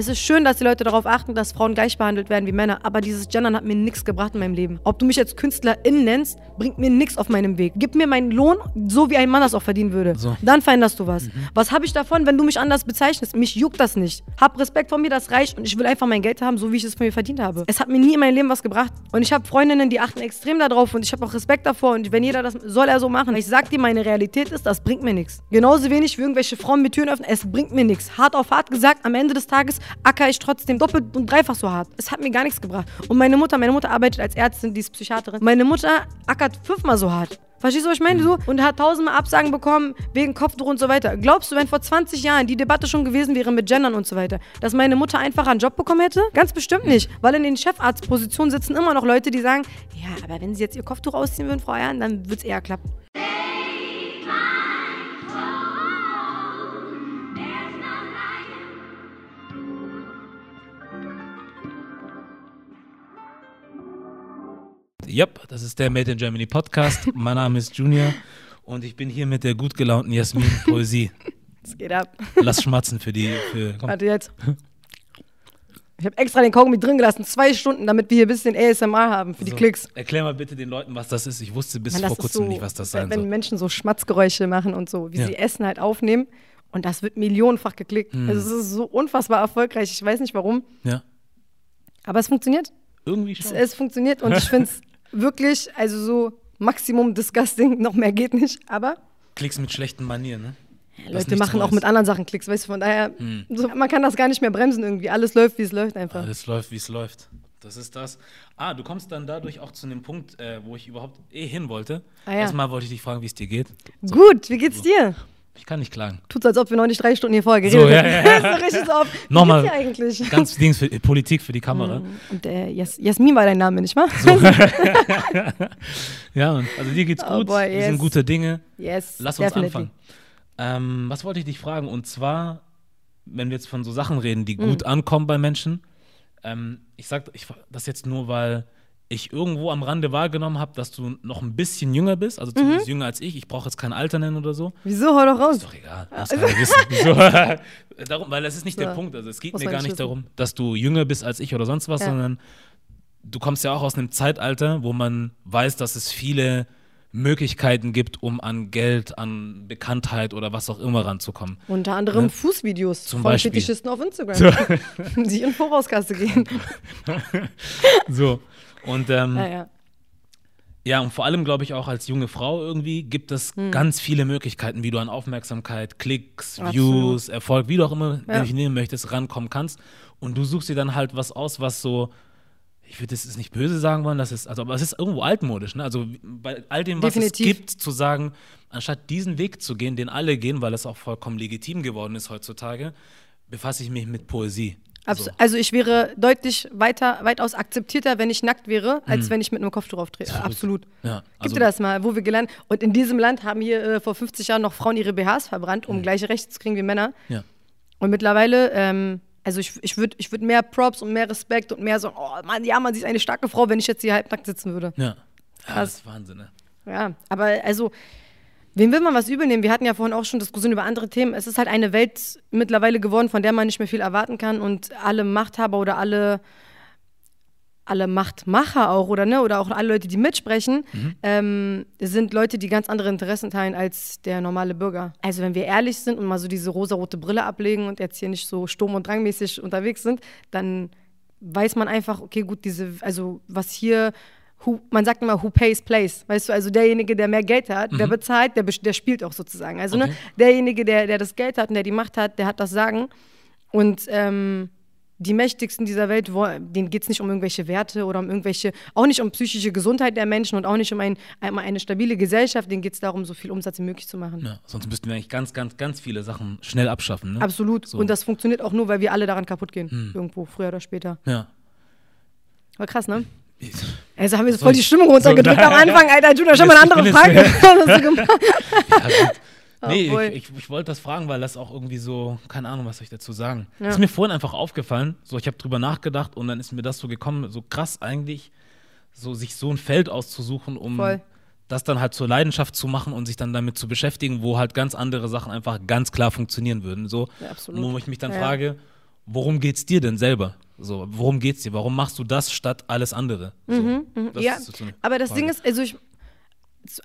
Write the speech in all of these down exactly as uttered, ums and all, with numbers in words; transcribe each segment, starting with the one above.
Es ist schön, dass die Leute darauf achten, dass Frauen gleich behandelt werden wie Männer, aber dieses Gendern hat mir nichts gebracht in meinem Leben. Ob du mich als Künstlerin nennst, bringt mir nichts auf meinem Weg. Gib mir meinen Lohn, so wie ein Mann das auch verdienen würde. So. Dann veränderst du was. Mhm. Was habe ich davon, wenn du mich anders bezeichnest? Mich juckt das nicht. Hab Respekt vor mir, das reicht und ich will einfach mein Geld haben, so wie ich es von mir verdient habe. Es hat mir nie in meinem Leben was gebracht und ich habe Freundinnen, die achten extrem darauf und ich habe auch Respekt davor und wenn jeder das, soll er so machen. Ich sag dir, meine Realität ist, das bringt mir nichts. Genauso wenig wie irgendwelche Frauen mit Türen öffnen, es bringt mir nichts. Hart auf hart gesagt, am Ende des Tages acker ich trotzdem doppelt und dreifach so hart. Es hat mir gar nichts gebracht. Und meine Mutter, meine Mutter arbeitet als Ärztin, die ist Psychiaterin. Meine Mutter ackert fünfmal so hart. Verstehst du, was ich meine? So, und hat tausendmal Absagen bekommen wegen Kopftuch und so weiter. Glaubst du, wenn vor zwanzig Jahren die Debatte schon gewesen wäre mit Gendern und so weiter, dass meine Mutter einfacher einen Job bekommen hätte? Ganz bestimmt nicht, weil in den Chefarztpositionen sitzen immer noch Leute, die sagen, ja, aber wenn sie jetzt ihr Kopftuch ausziehen würden, Frau Ehren, dann würde es eher klappen. Yep, das ist der Made in Germany Podcast. Mein Name ist Julia und ich bin hier mit der gut gelaunten Jasmin Poesie. Es geht ab. Lass schmatzen für die. Für, warte jetzt. Ich habe extra den Kaugummi drin gelassen, zwei Stunden, damit wir hier ein bisschen A S M R haben für so, die Klicks. Erklär mal bitte den Leuten, was das ist. Ich wusste bis Mann, vor kurzem so, nicht, was das sein wenn soll. Wenn Menschen so Schmatzgeräusche machen und so, wie ja. sie Essen halt aufnehmen und das wird millionenfach geklickt. Hm. Also es ist so unfassbar erfolgreich. Ich weiß nicht warum. Ja. Aber es funktioniert. Irgendwie schon. Es, es funktioniert und ich finde es wirklich, also so Maximum disgusting, noch mehr geht nicht, aber... Klicks mit schlechten Manieren, ne? Ja, Leute machen auch mit anderen Sachen Klicks, weißt du, von daher, hm. so, man kann das gar nicht mehr bremsen irgendwie, alles läuft, wie es läuft einfach. Alles läuft, wie es läuft, das ist das. Ah, du kommst dann dadurch auch zu dem Punkt, äh, wo ich überhaupt eh hin wollte. Ah, ja. Erstmal wollte ich dich fragen, wie es dir geht. So. Gut, wie geht's so. dir? Ich kann nicht klagen. Tut's, als ob wir noch nicht drei Stunden hier vorher geredet so, ja, ja, ja. haben. Das ist so richtig so. Nochmal wie geht's dir eigentlich? Ganz Dings für Politik für die Kamera. Und äh, Jas- Jasmin war dein Name, nicht wahr? So. Ja, also dir geht's gut. Oh boy, yes. Wir sind gute Dinge. Yes, lass uns definitely. anfangen. Ähm, was wollte ich dich fragen? Und zwar, wenn wir jetzt von so Sachen reden, die gut mhm. ankommen bei Menschen. Ähm, ich sag ich, das jetzt nur, weil ich irgendwo am Rande wahrgenommen habe, dass du noch ein bisschen jünger bist, also zumindest mhm. jünger als ich. Ich brauche jetzt kein Alter nennen oder so. Wieso? Hau doch raus. Ist doch egal. Das kann ich wissen. Darum, weil das ist nicht so. der Punkt. Also es geht Muss mir gar nicht wissen. darum, dass du jünger bist als ich oder sonst was, ja. sondern du kommst ja auch aus einem Zeitalter, wo man weiß, dass es viele Möglichkeiten gibt, um an Geld, an Bekanntheit oder was auch immer ranzukommen. Unter anderem ne? Fußvideos Zum von Beispiel. Fetischisten auf Instagram, so. die in Vorauskasse gehen. So. Und ähm, ja, ja. ja, und vor allem, glaube ich, auch als junge Frau irgendwie gibt es hm. ganz viele Möglichkeiten, wie du an Aufmerksamkeit, Klicks, Absolut. Views, Erfolg, wie du auch immer ja. dich nehmen möchtest, rankommen kannst. Und du suchst dir dann halt was aus, was so, ich würde es nicht böse sagen wollen, das ist, also, aber es ist irgendwo altmodisch, ne? Also bei all dem, was Definitiv. es gibt, zu sagen, anstatt diesen Weg zu gehen, den alle gehen, weil es auch vollkommen legitim geworden ist heutzutage, befasse ich mich mit Poesie. So. Also ich wäre deutlich weiter, weitaus akzeptierter, wenn ich nackt wäre, als hm. wenn ich mit einem Kopftuch auftrete. Ja, absolut. Ja, also Gib dir das mal, wo wir gelernt haben. Und in diesem Land haben hier äh, vor fünfzig Jahren noch Frauen ihre B Hs verbrannt, um hm. gleiche Rechte zu kriegen wie Männer. Ja. Und mittlerweile, ähm, also ich, ich würde ich würd mehr Props und mehr Respekt und mehr so, oh Mann, ja man, sie ist eine starke Frau, wenn ich jetzt hier halbnackt sitzen würde. Ja, ja das ist Wahnsinn, ne? Ja, aber also... Wem will man was übel nehmen? Wir hatten ja vorhin auch schon Diskussionen über andere Themen. Es ist halt eine Welt mittlerweile geworden, von der man nicht mehr viel erwarten kann und alle Machthaber oder alle, alle Machtmacher auch oder ne oder auch alle Leute, die mitsprechen, mhm. ähm, sind Leute, die ganz andere Interessen teilen als der normale Bürger. Also wenn wir ehrlich sind und mal so diese rosarote Brille ablegen und jetzt hier nicht so sturm- und drangmäßig unterwegs sind, dann weiß man einfach, okay, gut, diese, also was hier... Who, man sagt immer, who pays plays, weißt du, also derjenige, der mehr Geld hat, mhm. der bezahlt, der, der spielt auch sozusagen, also okay. ne, derjenige, der, der das Geld hat und der die Macht hat, der hat das Sagen und ähm, die Mächtigsten dieser Welt, denen geht es nicht um irgendwelche Werte oder um irgendwelche, auch nicht um psychische Gesundheit der Menschen und auch nicht um, ein, um eine stabile Gesellschaft, denen geht es darum, so viel Umsatz wie möglich zu machen. Ja, sonst müssten wir eigentlich ganz, ganz, ganz viele Sachen schnell abschaffen. Ne? Absolut so. Und das funktioniert auch nur, weil wir alle daran kaputt gehen, mhm. irgendwo, früher oder später. Ja. War krass, ne? Also haben wir jetzt voll die Stimmung runtergedrückt so, am Anfang, Alter, Julia, schon mal eine andere Frage. Was du gemacht? Ja, nee, oh, ich, ich, ich wollte das fragen, weil das auch irgendwie so, keine Ahnung, was soll ich dazu sagen. Ja. Ist mir vorhin einfach aufgefallen, so ich habe drüber nachgedacht und dann ist mir das so gekommen, so krass eigentlich, so sich so ein Feld auszusuchen, um voll. das dann halt zur Leidenschaft zu machen und sich dann damit zu beschäftigen, wo halt ganz andere Sachen einfach ganz klar funktionieren würden. So, ja, absolut. Wo ich mich dann ja. frage, worum geht's dir denn selber? So, worum geht's dir? Warum machst du das statt alles andere? So, mhm, das ja, ist so aber das Frage. Ding ist, also ich,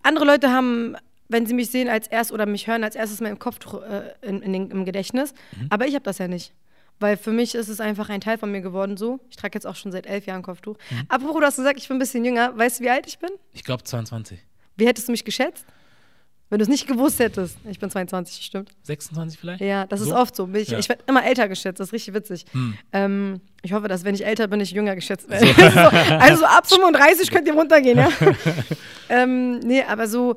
andere Leute haben, wenn sie mich sehen als erst oder mich hören, als erstes mal im Kopf, äh, in, in den, im Gedächtnis. Mhm. Aber ich habe das ja nicht. Weil für mich ist es einfach ein Teil von mir geworden so. Ich trage jetzt auch schon seit elf Jahren Kopftuch. Mhm. Apropos, du hast gesagt, ich bin ein bisschen jünger. Weißt du, wie alt ich bin? Ich glaube zweiundzwanzig. Wie hättest du mich geschätzt? Wenn du es nicht gewusst hättest. Ich bin zweiundzwanzig, stimmt. sechsundzwanzig vielleicht? Ja, das so? Ist oft so. Ich, ja. ich werde immer älter geschätzt, das ist richtig witzig. Hm. Ähm, ich hoffe, dass wenn ich älter bin, ich jünger geschätzt werde. So. so, also ab fünfunddreißig könnt ihr runtergehen, ja? ähm, nee, aber so,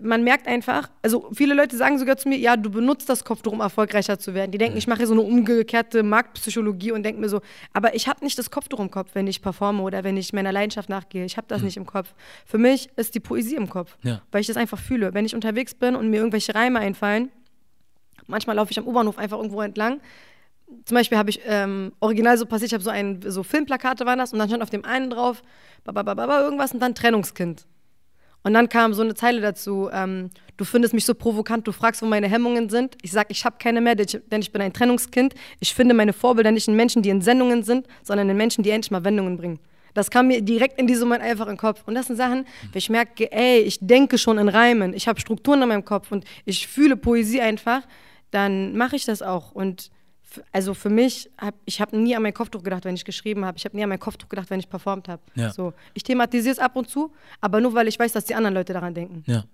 man merkt einfach, also viele Leute sagen sogar zu mir, ja, du benutzt das Kopftuch, um erfolgreicher zu werden. Die denken, ich mache hier so eine umgekehrte Marktpsychologie und denken mir so, aber ich habe nicht das Kopftuch im Kopf, wenn ich performe oder wenn ich meiner Leidenschaft nachgehe. Ich habe das hm. nicht im Kopf. Für mich ist die Poesie im Kopf, ja. weil ich das einfach fühle. Wenn ich unterwegs bin und mir irgendwelche Reime einfallen. Manchmal laufe ich am U-Bahnhof einfach irgendwo entlang. Zum Beispiel habe ich, ähm, original so passiert, ich habe so ein, so Filmplakate waren das und dann stand auf dem einen drauf, bababababa, irgendwas und dann Trennungskind. Und dann kam so eine Zeile dazu, ähm, du findest mich so provokant, du fragst, wo meine Hemmungen sind. Ich sag, ich habe keine mehr, denn ich bin ein Trennungskind. Ich finde meine Vorbilder nicht in Menschen, die in Sendungen sind, sondern in Menschen, die endlich mal Wendungen bringen. Das kam mir direkt in diesem Moment einfach in den Kopf. Und das sind Sachen, wo ich merke, ey, ich denke schon in Reimen, ich habe Strukturen in meinem Kopf und ich fühle Poesie einfach, dann mache ich das auch. Und f- also für mich, hab, ich habe nie an mein Kopftuch gedacht, wenn ich geschrieben habe. Ich habe nie an mein Kopftuch gedacht, wenn ich performt habe. Ja. So. Ich thematisiere es ab und zu, aber nur, weil ich weiß, dass die anderen Leute daran denken. Ja.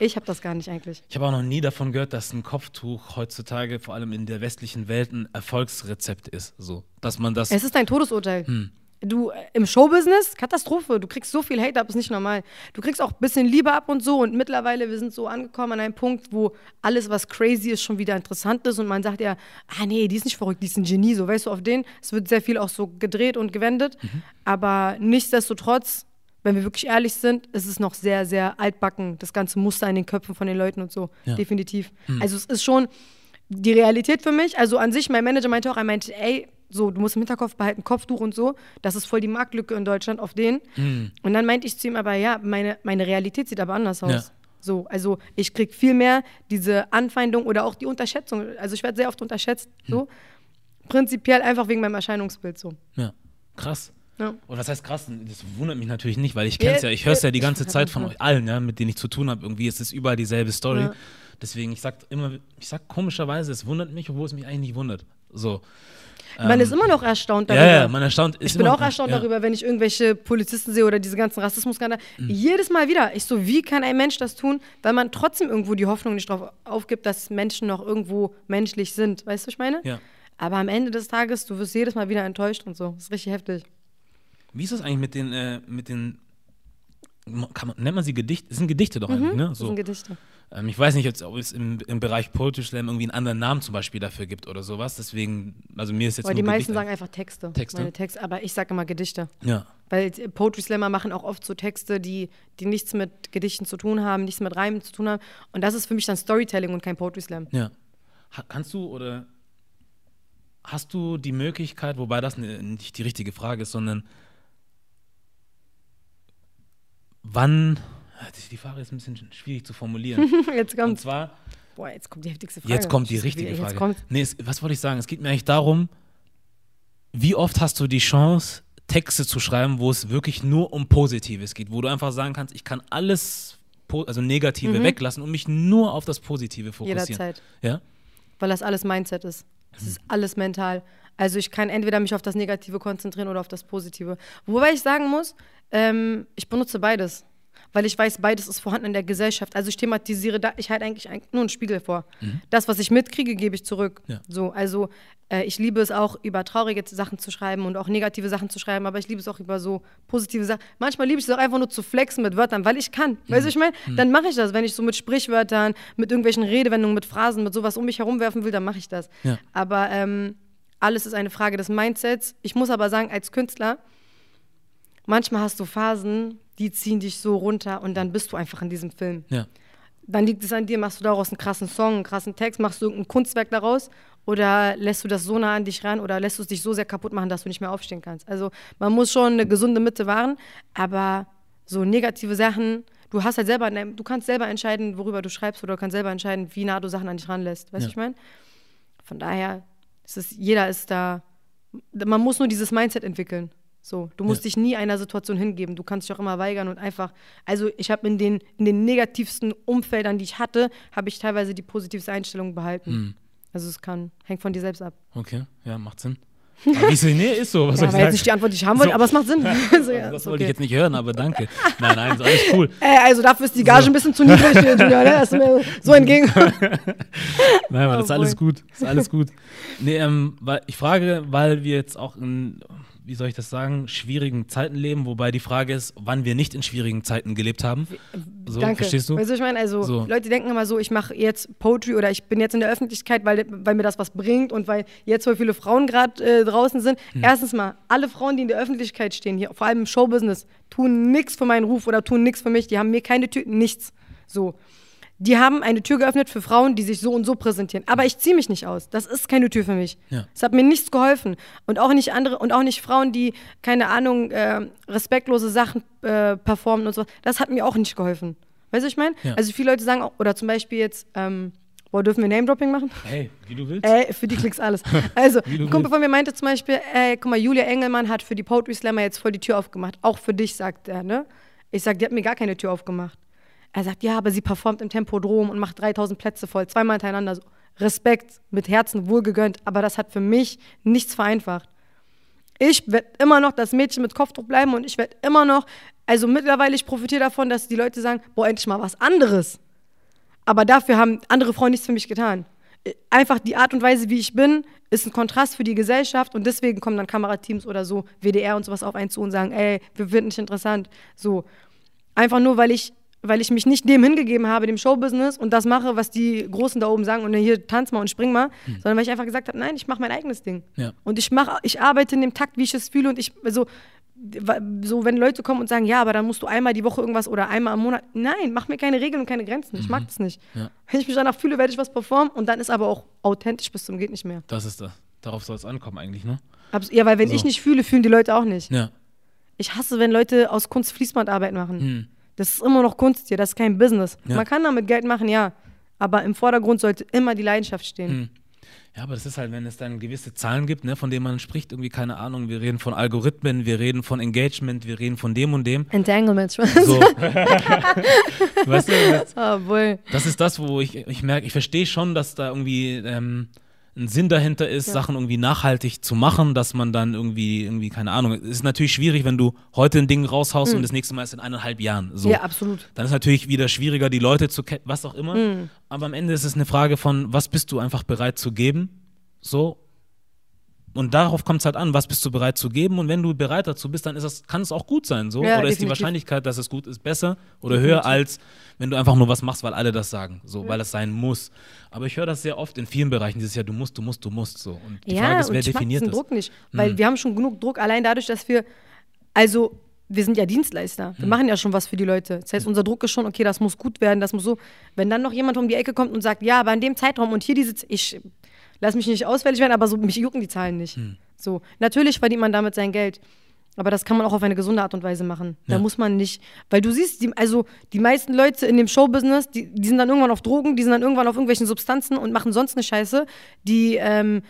Ich habe das gar nicht eigentlich. Ich habe auch noch nie davon gehört, dass ein Kopftuch heutzutage, vor allem in der westlichen Welt, ein Erfolgsrezept ist. So, dass man das es ist ein Todesurteil. Hm. Du, im Showbusiness, Katastrophe, du kriegst so viel Hate ab, ist nicht normal. Du kriegst auch ein bisschen Liebe ab und so und mittlerweile, wir sind so angekommen an einem Punkt, wo alles, was crazy ist, schon wieder interessant ist und man sagt ja, ah nee, die ist nicht verrückt, die ist ein Genie, so, weißt du, auf den, es wird sehr viel auch so gedreht und gewendet, mhm. aber nichtsdestotrotz, wenn wir wirklich ehrlich sind, ist es noch sehr, sehr altbacken, das ganze Muster in den Köpfen von den Leuten und so, ja. definitiv. Mhm. Also es ist schon die Realität für mich, also an sich, mein Manager meinte auch, er meinte, ey, so, du musst im Hinterkopf behalten, Kopftuch und so. Das ist voll die Marktlücke in Deutschland auf den. Mhm. Und dann meinte ich zu ihm aber, ja, meine, meine Realität sieht aber anders aus. Ja. So, also ich krieg viel mehr diese Anfeindung oder auch die Unterschätzung. Also ich werde sehr oft unterschätzt. Mhm. So. Prinzipiell einfach wegen meinem Erscheinungsbild so. Ja, krass. Ja. Und was heißt krass? Das wundert mich natürlich nicht, weil ich kenn's ja, ja ich höre es ja die ganze Zeit von euch allen, ja, mit denen ich zu tun habe. Irgendwie ist es überall dieselbe Story. Ja. Deswegen, ich sag immer, ich sag komischerweise, es wundert mich, obwohl es mich eigentlich nicht wundert. So. Man ähm, ist immer noch erstaunt darüber. Ja, ja, man erstaunt ist ich bin immer auch erstaunt ja. darüber, wenn ich irgendwelche Polizisten sehe oder diese ganzen Rassismus-Skandale. Mhm. Jedes Mal wieder. Ich so, wie kann ein Mensch das tun, weil man trotzdem irgendwo die Hoffnung nicht drauf aufgibt, dass Menschen noch irgendwo menschlich sind. Weißt du, was ich meine? Ja. Aber am Ende des Tages, du wirst jedes Mal wieder enttäuscht und so. Das ist richtig heftig. Wie ist das eigentlich mit den, äh, mit den kann man, nennt man sie Gedichte? Das sind Gedichte doch mhm, eigentlich, ne? So. Das sind Gedichte. Ähm, ich weiß nicht, ob es im, im Bereich Poetry Slam irgendwie einen anderen Namen zum Beispiel dafür gibt oder sowas. Deswegen, also mir ist jetzt. Weil die meisten Gedichte sagen einfach Texte. Texte. Meine Texte, aber ich sage immer Gedichte. Ja. Weil Poetry Slammer machen auch oft so Texte, die, die nichts mit Gedichten zu tun haben, nichts mit Reimen zu tun haben. Und das ist für mich dann Storytelling und kein Poetry Slam. Ja. Ha- kannst du oder hast du die Möglichkeit, wobei das nicht die richtige Frage ist, sondern wann, die Frage ist ein bisschen schwierig zu formulieren. Jetzt kommt. Und zwar, boah, jetzt kommt die heftigste Frage. Jetzt kommt die richtige Frage. Kommt. Nee, es, was wollte ich sagen? Es geht mir eigentlich darum, wie oft hast du die Chance, Texte zu schreiben, wo es wirklich nur um Positives geht, wo du einfach sagen kannst, ich kann alles, also Negative mhm. weglassen und mich nur auf das Positive fokussieren. Jederzeit. Ja? Weil das alles Mindset ist. Es mhm. ist alles mental. Also ich kann entweder mich auf das Negative konzentrieren oder auf das Positive. Wobei ich sagen muss, ähm, ich benutze beides, weil ich weiß, beides ist vorhanden in der Gesellschaft. Also ich thematisiere, da, ich halte eigentlich nur einen Spiegel vor. Mhm. Das, was ich mitkriege, gebe ich zurück. Ja. So, also äh, ich liebe es auch, über traurige Sachen zu schreiben und auch negative Sachen zu schreiben, aber ich liebe es auch über so positive Sachen. Manchmal liebe ich es auch einfach nur zu flexen mit Wörtern, weil ich kann. Mhm. Weißt du, ich meine? Mhm. Dann mache ich das. Wenn ich so mit Sprichwörtern, mit irgendwelchen Redewendungen, mit Phrasen, mit sowas um mich herumwerfen will, dann mache ich das. Ja. Aber ähm, alles ist eine Frage des Mindsets. Ich muss aber sagen, als Künstler, manchmal hast du Phasen, die ziehen dich so runter und dann bist du einfach in diesem Film. Ja. Dann liegt es an dir, machst du daraus einen krassen Song, einen krassen Text, machst du irgendein Kunstwerk daraus oder lässt du das so nah an dich ran oder lässt du es dich so sehr kaputt machen, dass du nicht mehr aufstehen kannst. Also man muss schon eine gesunde Mitte wahren, aber so negative Sachen, du hast halt selber, du kannst selber entscheiden, worüber du schreibst oder du kannst selber entscheiden, wie nah du Sachen an dich ranlässt. Weißt du, ja. was ich meine? Von daher Es ist, jeder ist da. Man muss nur dieses Mindset entwickeln. So, du musst ja. dich nie einer Situation hingeben. Du kannst dich auch immer weigern und einfach. Also ich habe in den, in den negativsten Umfeldern, die ich hatte, habe ich teilweise die positivste Einstellung behalten. Mhm. Also es kann, hängt von dir selbst ab. Okay, ja, macht Sinn. Aber wie so, nee, ist so, was ja, soll ich sagen? Jetzt nicht die Antwort, die ich haben wollte, so. Aber es macht Sinn. So, ja, das wollte okay. ich jetzt nicht hören, aber danke. Nein, nein, ist alles cool. Äh, also dafür ist die Gage so. Ein bisschen zu niedrig, Julia, ne? Hast du mir so entgegen. Nein, aber das ist alles gut, das ist alles gut. Nee, ähm, weil ich frage, weil wir jetzt auch in, wie soll ich das sagen, schwierigen Zeiten leben, wobei die Frage ist, wann wir nicht in schwierigen Zeiten gelebt haben. So, danke. Verstehst du? Weißt du, ich meine, also so. Leute denken immer so, ich mache jetzt Poetry oder ich bin jetzt in der Öffentlichkeit, weil, weil mir das was bringt und weil jetzt so viele Frauen gerade äh, draußen sind. Hm. Erstens mal, alle Frauen, die in der Öffentlichkeit stehen, hier, vor allem im Showbusiness, tun nichts für meinen Ruf oder tun nichts für mich. Die haben mir keine Tür, nichts. So. Die haben eine Tür geöffnet für Frauen, die sich so und so präsentieren. Aber ich ziehe mich nicht aus. Das ist keine Tür für mich. Ja. Das hat mir nichts geholfen. Und auch nicht andere, und auch nicht Frauen, die, keine Ahnung, äh, respektlose Sachen äh, performen und so. Das hat mir auch nicht geholfen. Weißt du, was ich meine? Ja. Also viele Leute sagen auch, oder zum Beispiel jetzt, ähm, boah, dürfen wir Name-Dropping machen? Ey, wie du willst. Ey, für die Klicks alles. Also, ein Kumpel von mir meinte zum Beispiel, ey, guck mal, Julia Engelmann hat für die Poetry Slammer jetzt voll die Tür aufgemacht. Auch für dich, sagt er, ne? Ich sag, die hat mir gar keine Tür aufgemacht. Er sagt, ja, aber sie performt im Tempodrom und macht dreitausend Plätze voll, zweimal hintereinander. So. Respekt, mit Herzen, wohlgegönnt, aber das hat für mich nichts vereinfacht. Ich werde immer noch das Mädchen mit Kopftuch bleiben und ich werde immer noch, also mittlerweile, ich profitiere davon, dass die Leute sagen, boah, endlich mal was anderes. Aber dafür haben andere Frauen nichts für mich getan. Einfach die Art und Weise, wie ich bin, ist ein Kontrast für die Gesellschaft und deswegen kommen dann Kamerateams oder so, W D R und sowas auf einen zu und sagen, ey, wir finden dich interessant. So, einfach nur, weil ich weil ich mich nicht dem hingegeben habe, dem Showbusiness und das mache, was die Großen da oben sagen und hier tanz mal und spring mal, hm. sondern weil ich einfach gesagt habe, nein, ich mache mein eigenes Ding. Ja. Und ich mach, ich arbeite in dem Takt, wie ich es fühle und ich, so, so, wenn Leute kommen und sagen, ja, aber dann musst du einmal die Woche irgendwas oder einmal im Monat, nein, mach mir keine Regeln und keine Grenzen, ich mhm. mag das nicht. Ja. Wenn ich mich danach fühle, werde ich was performen und dann ist aber auch authentisch bis zum geht nicht mehr. Das ist das. Darauf soll es ankommen eigentlich, ne? Abs- ja, weil wenn so. ich nicht fühle, fühlen die Leute auch nicht. Ja. Ich hasse, wenn Leute aus Kunst Fließbandarbeit machen. Hm. Das ist immer noch Kunst hier, das ist kein Business. Ja. Man kann damit Geld machen, ja. Aber im Vordergrund sollte immer die Leidenschaft stehen. Hm. Ja, aber das ist halt, wenn es dann gewisse Zahlen gibt, ne, von denen man spricht, irgendwie, keine Ahnung, wir reden von Algorithmen, wir reden von Engagement, wir reden von dem und dem. Entanglement. So. Weißt du, das, oh, das ist das, wo ich, ich merke, ich verstehe schon, dass da irgendwie ähm, ein Sinn dahinter ist, ja. Sachen irgendwie nachhaltig zu machen, dass man dann irgendwie, irgendwie, keine Ahnung, es ist natürlich schwierig, wenn du heute ein Ding raushaust mhm. und das nächste Mal ist in eineinhalb Jahren. So. Ja, absolut. Dann ist natürlich wieder schwieriger, die Leute zu kennen, was auch immer. Mhm. Aber am Ende ist es eine Frage von, was bist du einfach bereit zu geben? So. Und darauf kommt es halt an, was bist du bereit zu geben? Und wenn du bereit dazu bist, dann ist das, kann es auch gut sein. So. Ja, oder definitiv. Ist die Wahrscheinlichkeit, dass es gut ist, besser oder definitiv. Höher, als wenn du einfach nur was machst, weil alle das sagen, so, ja. weil es sein muss. Aber ich höre das sehr oft in vielen Bereichen, dieses Jahr, du musst, du musst, du musst. So. Und die ja, Frage ist, wer und ich definiert mag diesen das? Druck nicht, weil hm. wir haben schon genug Druck, allein dadurch, dass wir, also wir sind ja Dienstleister, wir hm. machen ja schon was für die Leute. Das heißt, unser Druck ist schon, okay, das muss gut werden, das muss so. Wenn dann noch jemand um die Ecke kommt und sagt, ja, aber in dem Zeitraum und hier diese, ich... Lass mich nicht ausfällig werden, aber so, mich jucken die Zahlen nicht. Hm. So, natürlich verdient man damit sein Geld, aber das kann man auch auf eine gesunde Art und Weise machen. Ja. Da muss man nicht, weil du siehst, die, also die meisten Leute in dem Showbusiness, die, die sind dann irgendwann auf Drogen, die sind dann irgendwann auf irgendwelchen Substanzen und machen sonst eine Scheiße, die ähm,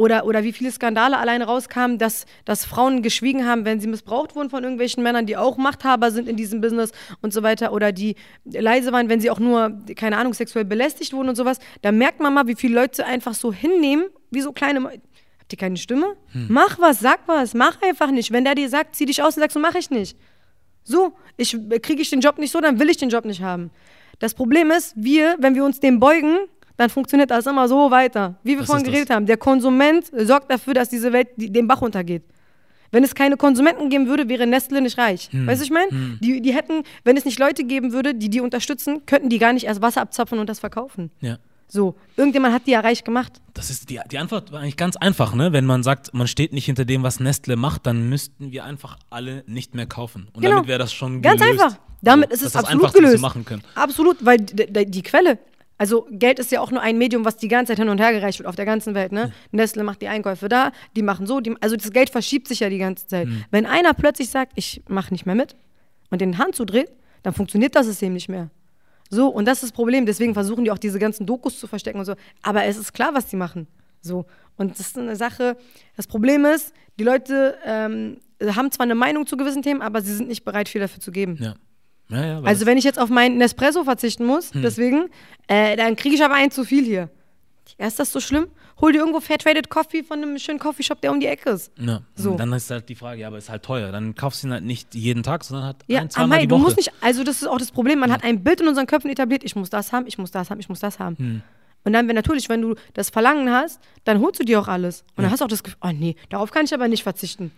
oder, oder wie viele Skandale alleine rauskamen, dass, dass Frauen geschwiegen haben, wenn sie missbraucht wurden von irgendwelchen Männern, die auch Machthaber sind in diesem Business und so weiter, oder die leise waren, wenn sie auch nur, keine Ahnung, sexuell belästigt wurden und sowas. Da merkt man mal, wie viele Leute einfach so hinnehmen, wie so kleine, habt ihr keine Stimme? Hm. Mach was, sag was, mach einfach nicht. Wenn der dir sagt, zieh dich aus und sagst, so mach ich nicht. So, ich, kriege ich den Job nicht so, dann will ich den Job nicht haben. Das Problem ist, wir, wenn wir uns dem beugen, dann funktioniert das immer so weiter, wie wir das vorhin geredet das. haben. Der Konsument sorgt dafür, dass diese Welt den Bach runtergeht. Wenn es keine Konsumenten geben würde, wäre Nestle nicht reich. Hm. Weißt du, was ich meine? Hm. Die, die hätten, wenn es nicht Leute geben würde, die die unterstützen, könnten die gar nicht erst Wasser abzapfen und das verkaufen. Ja. So, irgendjemand hat die ja reich gemacht. Das ist die, die Antwort war eigentlich ganz einfach, ne? Wenn man sagt, man steht nicht hinter dem, was Nestle macht, dann müssten wir einfach alle nicht mehr kaufen. Und genau. damit wäre das schon gelöst. Ganz einfach. Damit so, ist es absolut das gelöst. Machen können. Absolut, weil d- d- die Quelle... Also Geld ist ja auch nur ein Medium, was die ganze Zeit hin und her gereicht wird auf der ganzen Welt. Ne? Ja. Nestle macht die Einkäufe da, die machen so, die, also das Geld verschiebt sich ja die ganze Zeit. Mhm. Wenn einer plötzlich sagt, ich mache nicht mehr mit und den Hand zudreht, dann funktioniert das System nicht mehr. So, und das ist das Problem, deswegen versuchen die auch diese ganzen Dokus zu verstecken und so. Aber es ist klar, was die machen. So. Und das ist eine Sache, das Problem ist, die Leute ähm, haben zwar eine Meinung zu gewissen Themen, aber sie sind nicht bereit, viel dafür zu geben. Ja. Ja, ja, also wenn ich jetzt auf meinen Nespresso verzichten muss, hm. deswegen, äh, dann kriege ich aber einen zu viel hier. Ja, ist das so schlimm? Hol dir irgendwo Fairtraded Coffee von einem schönen Coffeeshop, der um die Ecke ist. Ja. So. Dann ist halt die Frage, ja, aber ist halt teuer. Dann kaufst du ihn halt nicht jeden Tag, sondern halt ja, ein, zweimal die Woche. Du musst nicht, also das ist auch das Problem, man ja. hat ein Bild in unseren Köpfen etabliert, ich muss das haben, ich muss das haben, ich muss das haben. Hm. Und dann, wenn natürlich, wenn du das Verlangen hast, dann holst du dir auch alles. Und ja. dann hast du auch das Gefühl, oh nee, darauf kann ich aber nicht verzichten.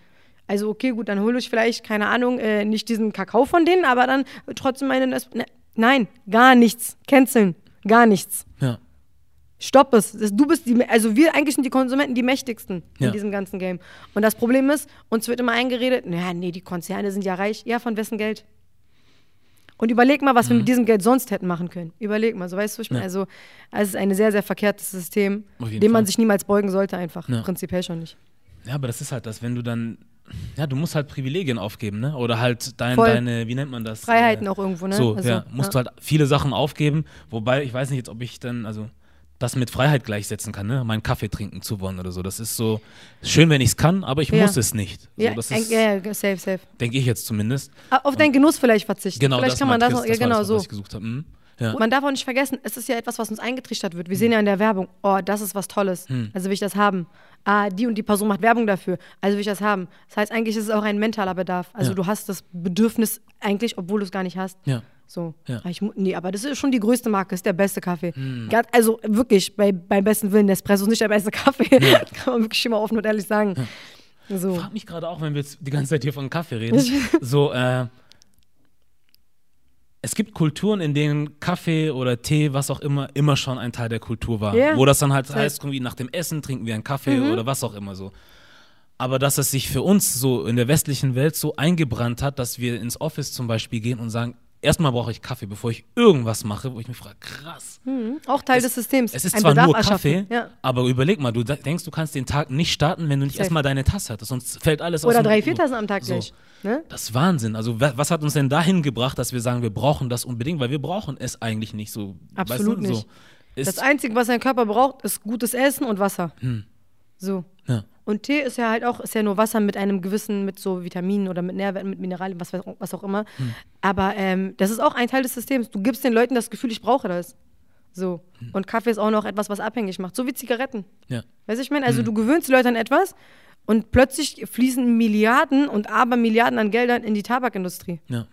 Also okay, gut, dann hole ich vielleicht, keine Ahnung, äh, nicht diesen Kakao von denen, aber dann trotzdem meine Nespresso. Ne, nein, gar nichts. Canceln. Gar nichts. Ja. Stopp es. Du bist die, also wir eigentlich sind die Konsumenten die mächtigsten ja. in diesem ganzen Game. Und das Problem ist, uns wird immer eingeredet, naja, nee, die Konzerne sind ja reich. Ja, von wessen Geld? Und überleg mal, was mhm. wir mit diesem Geld sonst hätten machen können. Überleg mal, so weißt du, ich meine, ja. also es ist ein sehr, sehr verkehrtes System, dem Fall. Man sich niemals beugen sollte einfach, ja. prinzipiell schon nicht. Ja, aber das ist halt das, wenn du dann, ja, du musst halt Privilegien aufgeben, ne? Oder halt dein, deine, wie nennt man das? Freiheiten äh, auch irgendwo, ne? So, also, ja, musst ja. du halt viele Sachen aufgeben, wobei, ich weiß nicht jetzt, ob ich dann, also das mit Freiheit gleichsetzen kann, ne? Meinen Kaffee trinken zu wollen oder so. Das ist so schön, wenn ich es kann, aber ich ja. muss es nicht. So, ja, das ist, ja, ja, safe, safe. Denke ich jetzt zumindest. Auf deinen Genuss vielleicht verzichten. Genau, vielleicht das kann man das, das, noch, das ja, genau das, so. Was ich gesucht habe. Mhm. Ja. Man darf auch nicht vergessen, es ist ja etwas, was uns eingetrichtert wird. Wir hm. sehen ja in der Werbung, oh, das ist was Tolles, hm. also will ich das haben. Ah, die und die Person macht Werbung dafür, also will ich das haben. Das heißt, eigentlich ist es auch ein mentaler Bedarf. Also ja. du hast das Bedürfnis eigentlich, obwohl du es gar nicht hast. Ja. So. Ja. Ich, nee, aber das ist schon die größte Marke, ist der beste Kaffee. Hm. Also wirklich, bei, beim besten Willen, Nespresso ist nicht der beste Kaffee. Ja. Kann man wirklich immer offen und ehrlich sagen. Ja. So. Ich frag mich gerade auch, wenn wir jetzt die ganze Zeit hier von Kaffee reden, so, äh, es gibt Kulturen, in denen Kaffee oder Tee, was auch immer, immer schon ein Teil der Kultur war. Yeah. Wo das dann halt heißt, irgendwie nach dem Essen trinken wir einen Kaffee mhm. oder was auch immer so. Aber dass es sich für uns so in der westlichen Welt so eingebrannt hat, dass wir ins Office zum Beispiel gehen und sagen, erstmal brauche ich Kaffee, bevor ich irgendwas mache, wo ich mich frage, krass. Mhm. Auch Teil es, des Systems. Es ist ein zwar Bedarf nur Kaffee, ja. aber überleg mal, du denkst, du kannst den Tag nicht starten, wenn du nicht erstmal deine Tasse hattest, sonst fällt alles aus. Oder drei, vier Tassen am Tag so. Nicht. Ne? Das ist Wahnsinn. Also was hat uns denn dahin gebracht, dass wir sagen, wir brauchen das unbedingt, weil wir brauchen es eigentlich nicht so. Absolut weißt du, nicht. So. Das Einzige, was dein Körper braucht, ist gutes Essen und Wasser. Hm. So. Ja. Und Tee ist ja halt auch, ist ja nur Wasser mit einem gewissen, mit so Vitaminen oder mit Nährwerten, mit Mineralien, was, was auch immer. Hm. Aber ähm, das ist auch ein Teil des Systems. Du gibst den Leuten das Gefühl, ich brauche das. So. Hm. Und Kaffee ist auch noch etwas, was abhängig macht. So wie Zigaretten. Ja. Weißt du, ich meine? Also hm. du gewöhnst die Leute an etwas und plötzlich fließen Milliarden und Abermilliarden an Geldern in die Tabakindustrie. Ja.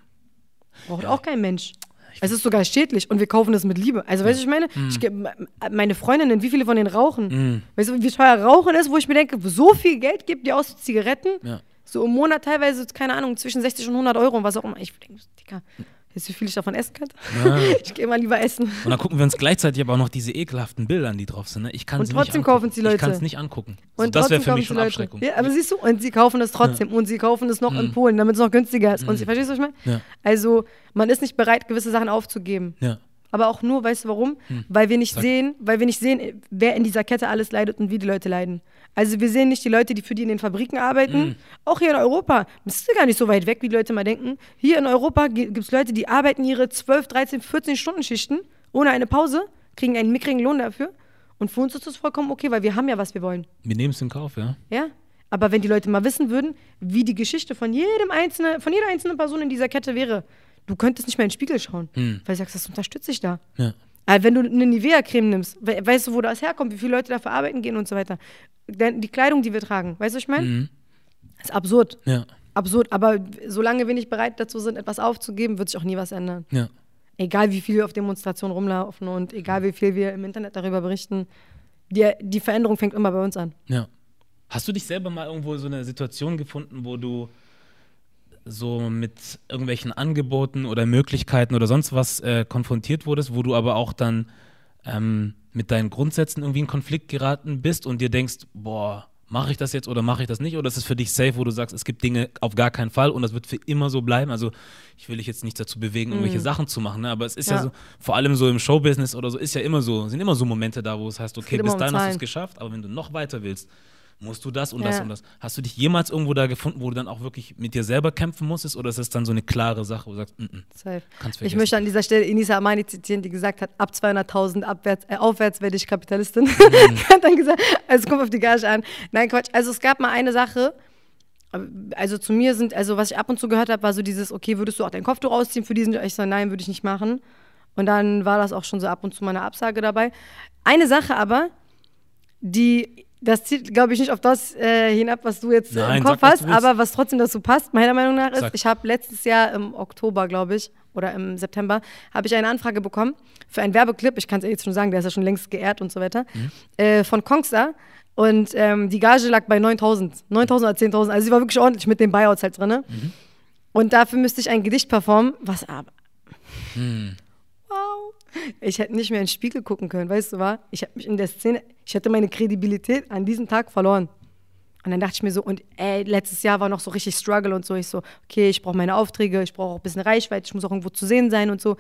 Braucht ja. auch kein Mensch. Es ist sogar schädlich und wir kaufen das mit Liebe. Also, weißt du, ich meine, mm. ich, meine Freundinnen, wie viele von denen rauchen? Mm. Weißt du, wie teuer Rauchen ist, wo ich mir denke, so viel Geld gibt ihr aus für Zigaretten? Ja. So im Monat teilweise, keine Ahnung, zwischen sechzig und hundert Euro und was auch immer. Ich denke, Digga, weißt du, wie viel ich davon essen könnte? Ja. Ich gehe mal lieber essen. Und dann gucken wir uns gleichzeitig aber auch noch diese ekelhaften Bilder an, die drauf sind. Ne? Ich kann und sie trotzdem nicht kaufen es die Leute. Ich kann es nicht angucken. So, und das wäre für mich schon Abschreckung. Ja, aber siehst du, und sie kaufen das trotzdem. Ja. Und sie kaufen es noch mhm. in Polen, damit es noch günstiger ist. Mhm. Und sie, verstehst du, was ich meine? Ja. Also, man ist nicht bereit, gewisse Sachen aufzugeben. Ja. Aber auch nur, weißt du warum? Mhm. Weil wir nicht Sag. sehen, weil wir nicht sehen, wer in dieser Kette alles leidet und wie die Leute leiden. Also wir sehen nicht die Leute, die für die in den Fabriken arbeiten. Mm. Auch hier in Europa. Das ist gar nicht so weit weg, wie die Leute mal denken. Hier in Europa gibt es Leute, die arbeiten ihre zwölf, dreizehn, vierzehn Stunden Schichten ohne eine Pause, kriegen einen mickrigen Lohn dafür. Und für uns ist das vollkommen okay, weil wir haben ja, was wir wollen. Wir nehmen es in Kauf, ja. Ja, aber wenn die Leute mal wissen würden, wie die Geschichte von, jedem einzelnen, von jeder einzelnen Person in dieser Kette wäre, du könntest nicht mehr in den Spiegel schauen, mm. weil du sagst, das unterstütze ich da. Ja. Aber wenn du eine Nivea-Creme nimmst, we- weißt du, wo das herkommt, wie viele Leute dafür arbeiten gehen und so weiter. Die Kleidung, die wir tragen, weißt du, was ich meine? Mhm. Ist absurd. Ja. Absurd, aber solange wir nicht bereit dazu sind, etwas aufzugeben, wird sich auch nie was ändern. Ja. Egal, wie viel wir auf Demonstrationen rumlaufen und egal, wie viel wir im Internet darüber berichten, die, die Veränderung fängt immer bei uns an. Ja. Hast du dich selber mal irgendwo so eine Situation gefunden, wo du so mit irgendwelchen Angeboten oder Möglichkeiten oder sonst was äh, konfrontiert wurdest, wo du aber auch dann ähm, mit deinen Grundsätzen irgendwie in Konflikt geraten bist und dir denkst, boah, mache ich das jetzt oder mache ich das nicht? Oder ist es für dich safe, wo du sagst, es gibt Dinge auf gar keinen Fall und das wird für immer so bleiben? Also ich will dich jetzt nicht dazu bewegen, irgendwelche mm. Sachen zu machen, ne? Aber es ist ja. ja so, vor allem so im Showbusiness oder so, ist ja immer so, sind immer so Momente da, wo es heißt, okay, bis dahin hast du es geschafft, aber wenn du noch weiter willst, musst du das und ja. das und das. Hast du dich jemals irgendwo da gefunden, wo du dann auch wirklich mit dir selber kämpfen musstest, oder ist das dann so eine klare Sache, wo du sagst, mm-mm, kannst vergessen. Ich möchte an dieser Stelle Inisa Amani zitieren, die gesagt hat, ab zweihunderttausend abwärts, äh, aufwärts werde ich Kapitalistin. Mhm. Hat dann gesagt, also kommt auf die Gage an. Nein, Quatsch. Also es gab mal eine Sache, also zu mir sind, also was ich ab und zu gehört habe, war so dieses, okay, würdest du auch dein Kopftuch ausziehen für diesen? Ich so, nein, würde ich nicht machen. Und dann war das auch schon so ab und zu meine Absage dabei. Eine Sache aber, die, das zieht, glaube ich, nicht auf das äh, hinab, was du jetzt Nein, im Kopf sag, hast, aber was trotzdem dazu passt, meiner Meinung nach ist, sag. Ich habe letztes Jahr im Oktober, glaube ich, oder im September, habe ich eine Anfrage bekommen für einen Werbeclip, ich kann es jetzt schon sagen, der ist ja schon längst geehrt und so weiter, mhm. äh, von Kongstar. Und ähm, die Gage lag bei neuntausend, neuntausend oder zehntausend, also sie war wirklich ordentlich mit den Buyouts halt drin. Mhm. Und dafür müsste ich ein Gedicht performen, was aber... Mhm. Wow. Ich hätte nicht mehr in den Spiegel gucken können, weißt du was? Ich habe mich in der Szene, ich hatte meine Kredibilität an diesem Tag verloren. Und dann dachte ich mir so, und ey, letztes Jahr war noch so richtig Struggle und so. Ich so, okay, ich brauche meine Aufträge, ich brauche auch ein bisschen Reichweite, ich muss auch irgendwo zu sehen sein und so. Und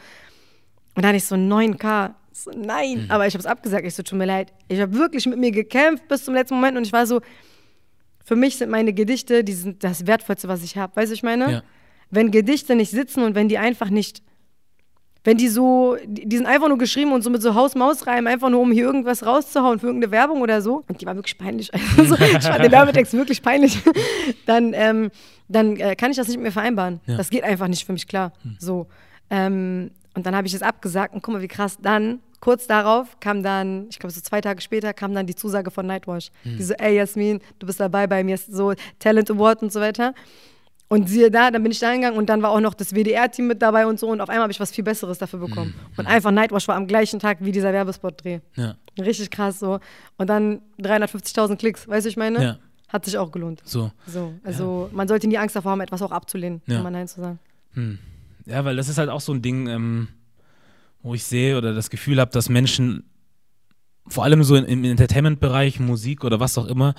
dann hatte ich so neun K. So, nein, mhm. aber ich habe es abgesagt. Ich so, tut mir leid. Ich habe wirklich mit mir gekämpft bis zum letzten Moment und ich war so, für mich sind meine Gedichte, die sind das Wertvollste, was ich habe. Weißt du, ich meine? Ja. Wenn Gedichte nicht sitzen und wenn die einfach nicht Wenn die so, die sind einfach nur geschrieben und so mit so Haus-Maus-Reimen, einfach nur um hier irgendwas rauszuhauen für irgendeine Werbung oder so. Und die war wirklich peinlich. Also, ich fand den Werbetext wirklich peinlich. Dann, ähm, dann äh, kann ich das nicht mit mir vereinbaren. Ja. Das geht einfach nicht für mich, klar. Hm. So. Ähm, und dann habe ich das abgesagt und guck mal, wie krass. Dann, kurz darauf, kam dann, ich glaube so zwei Tage später, kam dann die Zusage von Nightwash. Hm. Die so, ey Jasmin, du bist dabei bei mir, so Talent Award und so weiter. Und siehe da, dann bin ich da hingegangen und dann war auch noch das W D R-Team mit dabei und so und auf einmal habe ich was viel Besseres dafür bekommen. Mhm. Und einfach Nightwash war am gleichen Tag wie dieser Werbespot-Dreh. Ja. Richtig krass so. Und dann dreihundertfünfzigtausend Klicks, weißt du, ich meine? Ja. Hat sich auch gelohnt. So. so. Also ja. Man sollte nie Angst davor haben, etwas auch abzulehnen, ja. um mal Nein zu sagen. Hm. Ja, weil das ist halt auch so ein Ding, ähm, wo ich sehe oder das Gefühl habe, dass Menschen, vor allem so im Entertainment-Bereich, Musik oder was auch immer,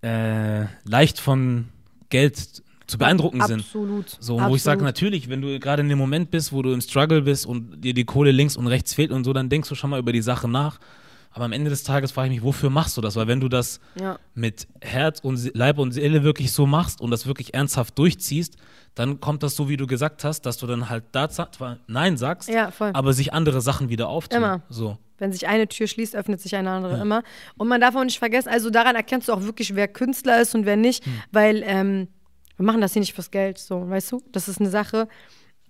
äh, leicht von Geld zu beeindrucken sind. Absolut. So, wo Absolut. Ich sage, natürlich, wenn du gerade in dem Moment bist, wo du im Struggle bist und dir die Kohle links und rechts fehlt und so, dann denkst du schon mal über die Sache nach. Aber am Ende des Tages frage ich mich, wofür machst du das? Weil wenn du das ja. mit Herz und Leib und Seele wirklich so machst und das wirklich ernsthaft durchziehst, dann kommt das so, wie du gesagt hast, dass du dann halt da Nein sagst, ja, aber sich andere Sachen wieder auftun. Immer. So. Wenn sich eine Tür schließt, öffnet sich eine andere ja. immer. Und man darf auch nicht vergessen, also daran erkennst du auch wirklich, wer Künstler ist und wer nicht, hm. weil ähm, wir machen das hier nicht fürs Geld, so, weißt du? Das ist eine Sache,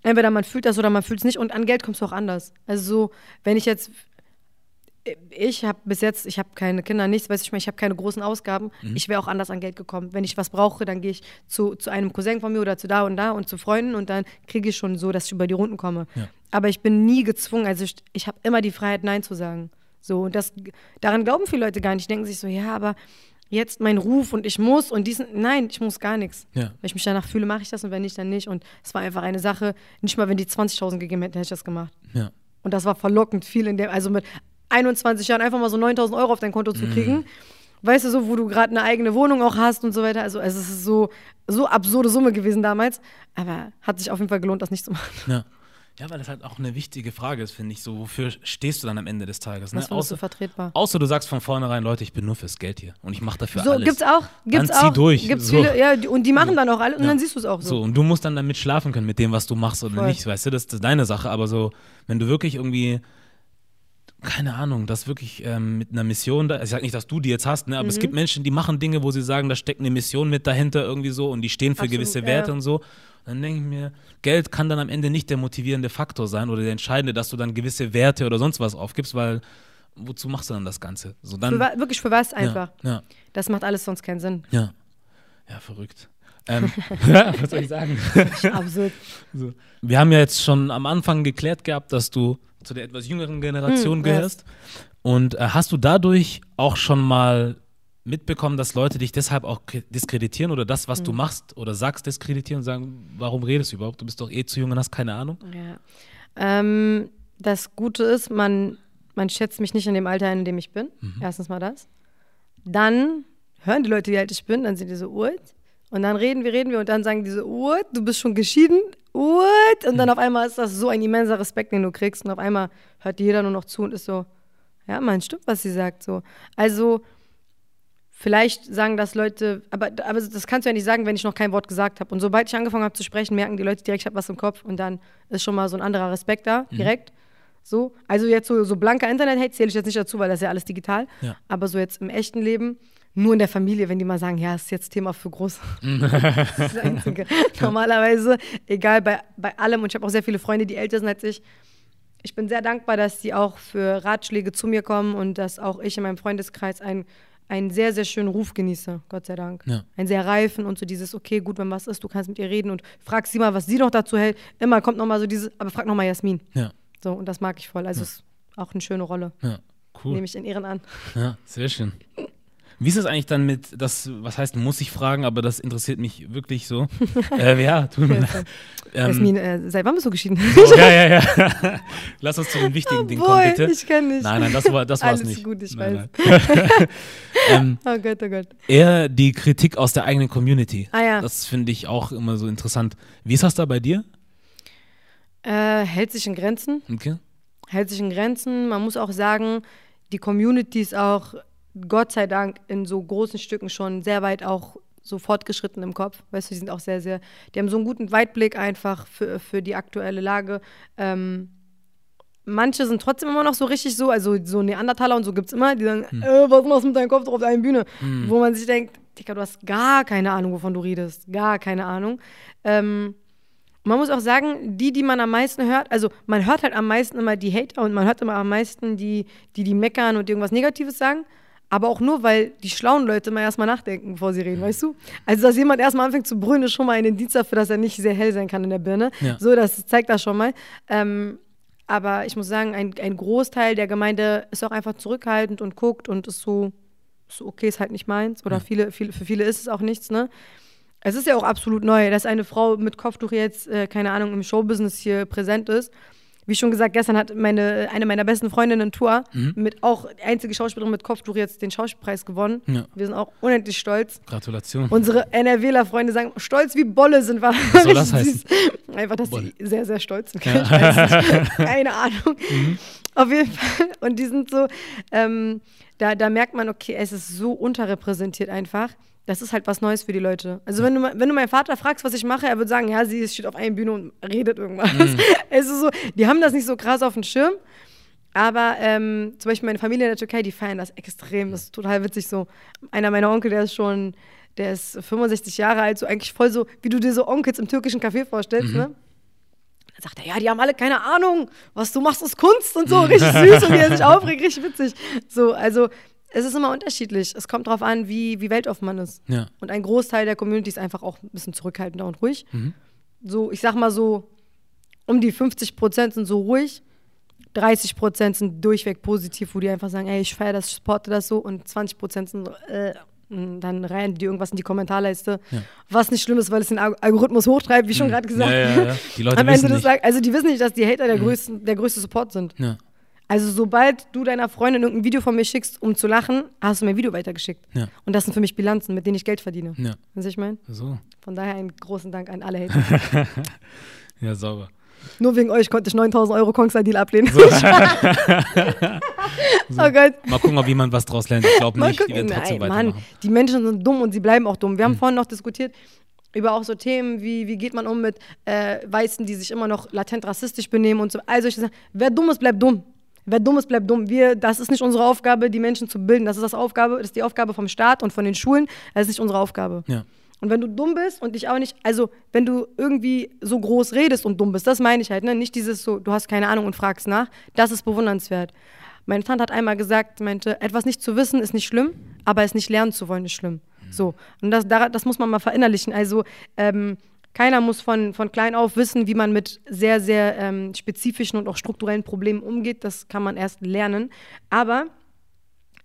entweder man fühlt das oder man fühlt es nicht und an Geld kommst du auch anders. Also so, wenn ich jetzt, ich habe bis jetzt, ich habe keine Kinder, nichts, weißt du, ich meine, ich habe keine großen Ausgaben, mhm. ich wäre auch anders an Geld gekommen. Wenn ich was brauche, dann gehe ich zu, zu einem Cousin von mir oder zu da und da und zu Freunden und dann kriege ich schon so, dass ich über die Runden komme. Ja. Aber ich bin nie gezwungen, also ich, ich habe immer die Freiheit, Nein zu sagen. So, und das, daran glauben viele Leute gar nicht, denken sich so, ja, aber jetzt mein Ruf und ich muss und diesen, nein, ich muss gar nichts. Ja. Wenn ich mich danach fühle, mache ich das und wenn nicht, dann nicht. Und es war einfach eine Sache, nicht mal wenn die zwanzigtausend gegeben hätten, hätte ich das gemacht. Ja. Und das war verlockend viel, in dem, also mit einundzwanzig Jahren einfach mal so neuntausend Euro auf dein Konto zu kriegen. Mhm. Weißt du, so, wo du gerade eine eigene Wohnung auch hast und so weiter. Also es ist so, so absurde Summe gewesen damals. Aber hat sich auf jeden Fall gelohnt, das nicht zu machen. Ja. Ja, weil das halt auch eine wichtige Frage ist, finde ich. So, wofür stehst du dann am Ende des Tages? Ne? Das findest du vertretbar. Außer du sagst von vornherein, Leute, ich bin nur fürs Geld hier und ich mache dafür so, alles. So, gibt's auch. Gibt's dann auch, zieh durch. Gibt's so. Viele, ja, und die machen so. Dann auch alle und ja. dann siehst du es auch so. So, und du musst dann damit schlafen können mit dem, was du machst oder Voll. Nicht. Weißt du, das ist deine Sache. Aber so, wenn du wirklich irgendwie, keine Ahnung, das wirklich ähm, mit einer Mission, da, ich sag nicht, dass du die jetzt hast, ne, aber mhm. es gibt Menschen, die machen Dinge, wo sie sagen, da steckt eine Mission mit dahinter irgendwie so und die stehen für Absolut, gewisse Werte ja. und so. Dann denke ich mir, Geld kann dann am Ende nicht der motivierende Faktor sein oder der entscheidende, dass du dann gewisse Werte oder sonst was aufgibst, weil wozu machst du dann das Ganze? So dann, für, wirklich für was einfach. Ja, ja. Das macht alles sonst keinen Sinn. Ja, ja verrückt. Ähm, ja, was soll ich sagen? Absurd. So. Wir haben ja jetzt schon am Anfang geklärt gehabt, dass du zu der etwas jüngeren Generation hm, gehörst. Yes. Und äh, hast du dadurch auch schon mal mitbekommen, dass Leute dich deshalb auch diskreditieren oder das, was mhm. du machst oder sagst, diskreditieren und sagen, warum redest du überhaupt? Du bist doch eh zu jung und hast keine Ahnung. Ja. Ähm, das Gute ist, man, man schätzt mich nicht in dem Alter ein, in dem ich bin. Mhm. Erstens mal das. Dann hören die Leute, wie alt ich bin, dann sind die so, what? Und dann reden wir, reden wir und dann sagen die so, what? Du bist schon geschieden? What? Und mhm. dann auf einmal ist das so ein immenser Respekt, den du kriegst und auf einmal hört jeder nur noch zu und ist so, ja, man stimmt, was sie sagt. So. Also Vielleicht sagen das Leute, aber, aber das kannst du ja nicht sagen, wenn ich noch kein Wort gesagt habe. Und sobald ich angefangen habe zu sprechen, merken die Leute direkt, ich habe was im Kopf. Und dann ist schon mal so ein anderer Respekt da, mhm. direkt. So. Also jetzt so, so blanker Internet-Hate zähle ich jetzt nicht dazu, weil das ist ja alles digital. Ja. Aber so jetzt im echten Leben, nur in der Familie, wenn die mal sagen, ja, das ist jetzt Thema für groß. Das ist das Einzige. Normalerweise, egal, bei, bei allem. Und ich habe auch sehr viele Freunde, die älter sind als ich. Ich bin sehr dankbar, dass die auch für Ratschläge zu mir kommen und dass auch ich in meinem Freundeskreis ein einen sehr, sehr schönen Ruf genieße, Gott sei Dank. Ja. Ein sehr reifen und so dieses, okay, gut, wenn was ist, du kannst mit ihr reden und frag sie mal, was sie noch dazu hält. Immer kommt nochmal so dieses, aber frag nochmal Jasmin. Ja. So, und das mag ich voll. Also ja. Ist auch eine schöne Rolle. Ja, cool. Nehme ich in Ehren an. Ja, sehr schön. Wie ist es eigentlich dann mit, das, was heißt, muss ich fragen, aber das interessiert mich wirklich so. äh, ja, tut mir leid. Jasmin, äh, seit wann bist du geschieden? Oh, ja, ja, ja. Lass uns zu den wichtigen oh, Dingen boy, kommen, bitte. Ich kann nicht. Nein, nein, das war das war's nicht. Alles gut, ich nein, weiß. Nein. ähm, oh Gott, oh Gott. Eher die Kritik aus der eigenen Community. Ah ja. Das finde ich auch immer so interessant. Wie ist das da bei dir? Äh, hält sich in Grenzen. Okay. Hält sich in Grenzen. Man muss auch sagen, die Community ist auch Gott sei Dank in so großen Stücken schon sehr weit auch so fortgeschritten im Kopf. Weißt du, die sind auch sehr, sehr, die haben so einen guten Weitblick einfach für, für die aktuelle Lage. Ähm, manche sind trotzdem immer noch so richtig so, also so Neandertaler und so gibt's immer, die sagen, hm. äh, was machst du mit deinem Kopf drauf auf deiner Bühne? Hm. Wo man sich denkt, Digga, du hast gar keine Ahnung, wovon du redest. Gar keine Ahnung. Ähm, man muss auch sagen, die, die man am meisten hört, also man hört halt am meisten immer die Hater und man hört immer am meisten die, die, die meckern und irgendwas Negatives sagen. Aber auch nur, weil die schlauen Leute mal erstmal nachdenken, bevor sie reden, weißt du? Also, dass jemand erstmal anfängt zu brüllen, ist schon mal ein Indiz dafür, dass er nicht sehr hell sein kann in der Birne. Ja. So, das zeigt das schon mal. Ähm, aber ich muss sagen, ein, ein Großteil der Gemeinde ist auch einfach zurückhaltend und guckt und ist so, so okay, ist halt nicht meins. Oder ja. viele, viele, für viele ist es auch nichts, ne? Es ist ja auch absolut neu, dass eine Frau mit Kopftuch jetzt, äh, keine Ahnung, im Showbusiness hier präsent ist. Wie schon gesagt, gestern hat meine, eine meiner besten Freundinnen, Tour, mhm. mit auch einzige Schauspielerin mit Kopftuch jetzt den Schauspielpreis gewonnen. Ja. Wir sind auch unendlich stolz. Gratulation. Unsere NRWler-Freunde sagen, stolz wie Bolle sind wir. Was soll das heißen? Einfach, dass Bolle. Die sehr, sehr stolz sind. Ja. Ich weiß nicht. Keine Ahnung. Mhm. Auf jeden Fall. Und die sind so, ähm, da, da merkt man, okay, es ist so unterrepräsentiert einfach. Das ist halt was Neues für die Leute. Also wenn du, wenn du meinen Vater fragst, was ich mache, er würde sagen, ja, sie steht auf einer Bühne und redet irgendwas. Mhm. Es ist so, die haben das nicht so krass auf dem Schirm, aber ähm, zum Beispiel meine Familie in der Türkei, die feiern das extrem, das ist total witzig so. Einer meiner Onkel, der ist schon, der ist fünfundsechzig Jahre alt, so eigentlich voll so, wie du dir so Onkels im türkischen Café vorstellst, mhm. ne? Dann sagt er, ja, die haben alle keine Ahnung, was du machst ist Kunst und so, richtig süß und wie er sich aufregt, richtig witzig. So, also es ist immer unterschiedlich. Es kommt darauf an, wie, wie weltoffen man ist. Ja. Und ein Großteil der Community ist einfach auch ein bisschen zurückhaltender und ruhig. Mhm. So, ich sag mal so, um die fünfzig Prozent sind so ruhig, dreißig Prozent sind durchweg positiv, wo die einfach sagen, ey, ich feiere das, supporte das so, und zwanzig Prozent sind so, äh, dann rein die irgendwas in die Kommentarleiste, ja. was nicht schlimm ist, weil es den Algorithmus hochtreibt, wie schon mhm. gerade gesagt. Ja, ja, ja. Die Leute am Ende wissen nicht. Sagen, also die wissen nicht, dass die Hater der, mhm. größten, der größte Support sind. Ja. Also sobald du deiner Freundin irgendein Video von mir schickst, um zu lachen, hast du mir ein Video weitergeschickt. Ja. Und das sind für mich Bilanzen, mit denen ich Geld verdiene. Ja. Was ich meine? So. Von daher einen großen Dank an alle Hater. Ja, sauber. Nur wegen euch konnte ich neuntausend Euro Kongstar-Deal ablehnen. So. So. Oh Gott. Mal gucken, ob jemand was draus lernt. Ich glaube nicht, die werden trotzdem weitermachen. Mann, die Menschen sind dumm und sie bleiben auch dumm. Wir haben hm. vorhin noch diskutiert über auch so Themen wie, wie geht man um mit äh, Weißen, die sich immer noch latent rassistisch benehmen und so. Also ich sage, wer dumm ist, bleibt dumm. Wer dumm ist, bleibt dumm. Wir, das ist nicht unsere Aufgabe, die Menschen zu bilden. Das ist, das Aufgabe, das ist die Aufgabe vom Staat und von den Schulen. Das ist nicht unsere Aufgabe. Ja. Und wenn du dumm bist und dich auch nicht, also wenn du irgendwie so groß redest und dumm bist, das meine ich halt, ne? Nicht dieses so, du hast keine Ahnung und fragst nach. Das ist bewundernswert. Meine Tante hat einmal gesagt, meinte, etwas nicht zu wissen ist nicht schlimm, aber es nicht lernen zu wollen ist schlimm. Mhm. So. Und das, das muss man mal verinnerlichen. Also, ähm, keiner muss von, von klein auf wissen, wie man mit sehr, sehr ähm, spezifischen und auch strukturellen Problemen umgeht. Das kann man erst lernen. Aber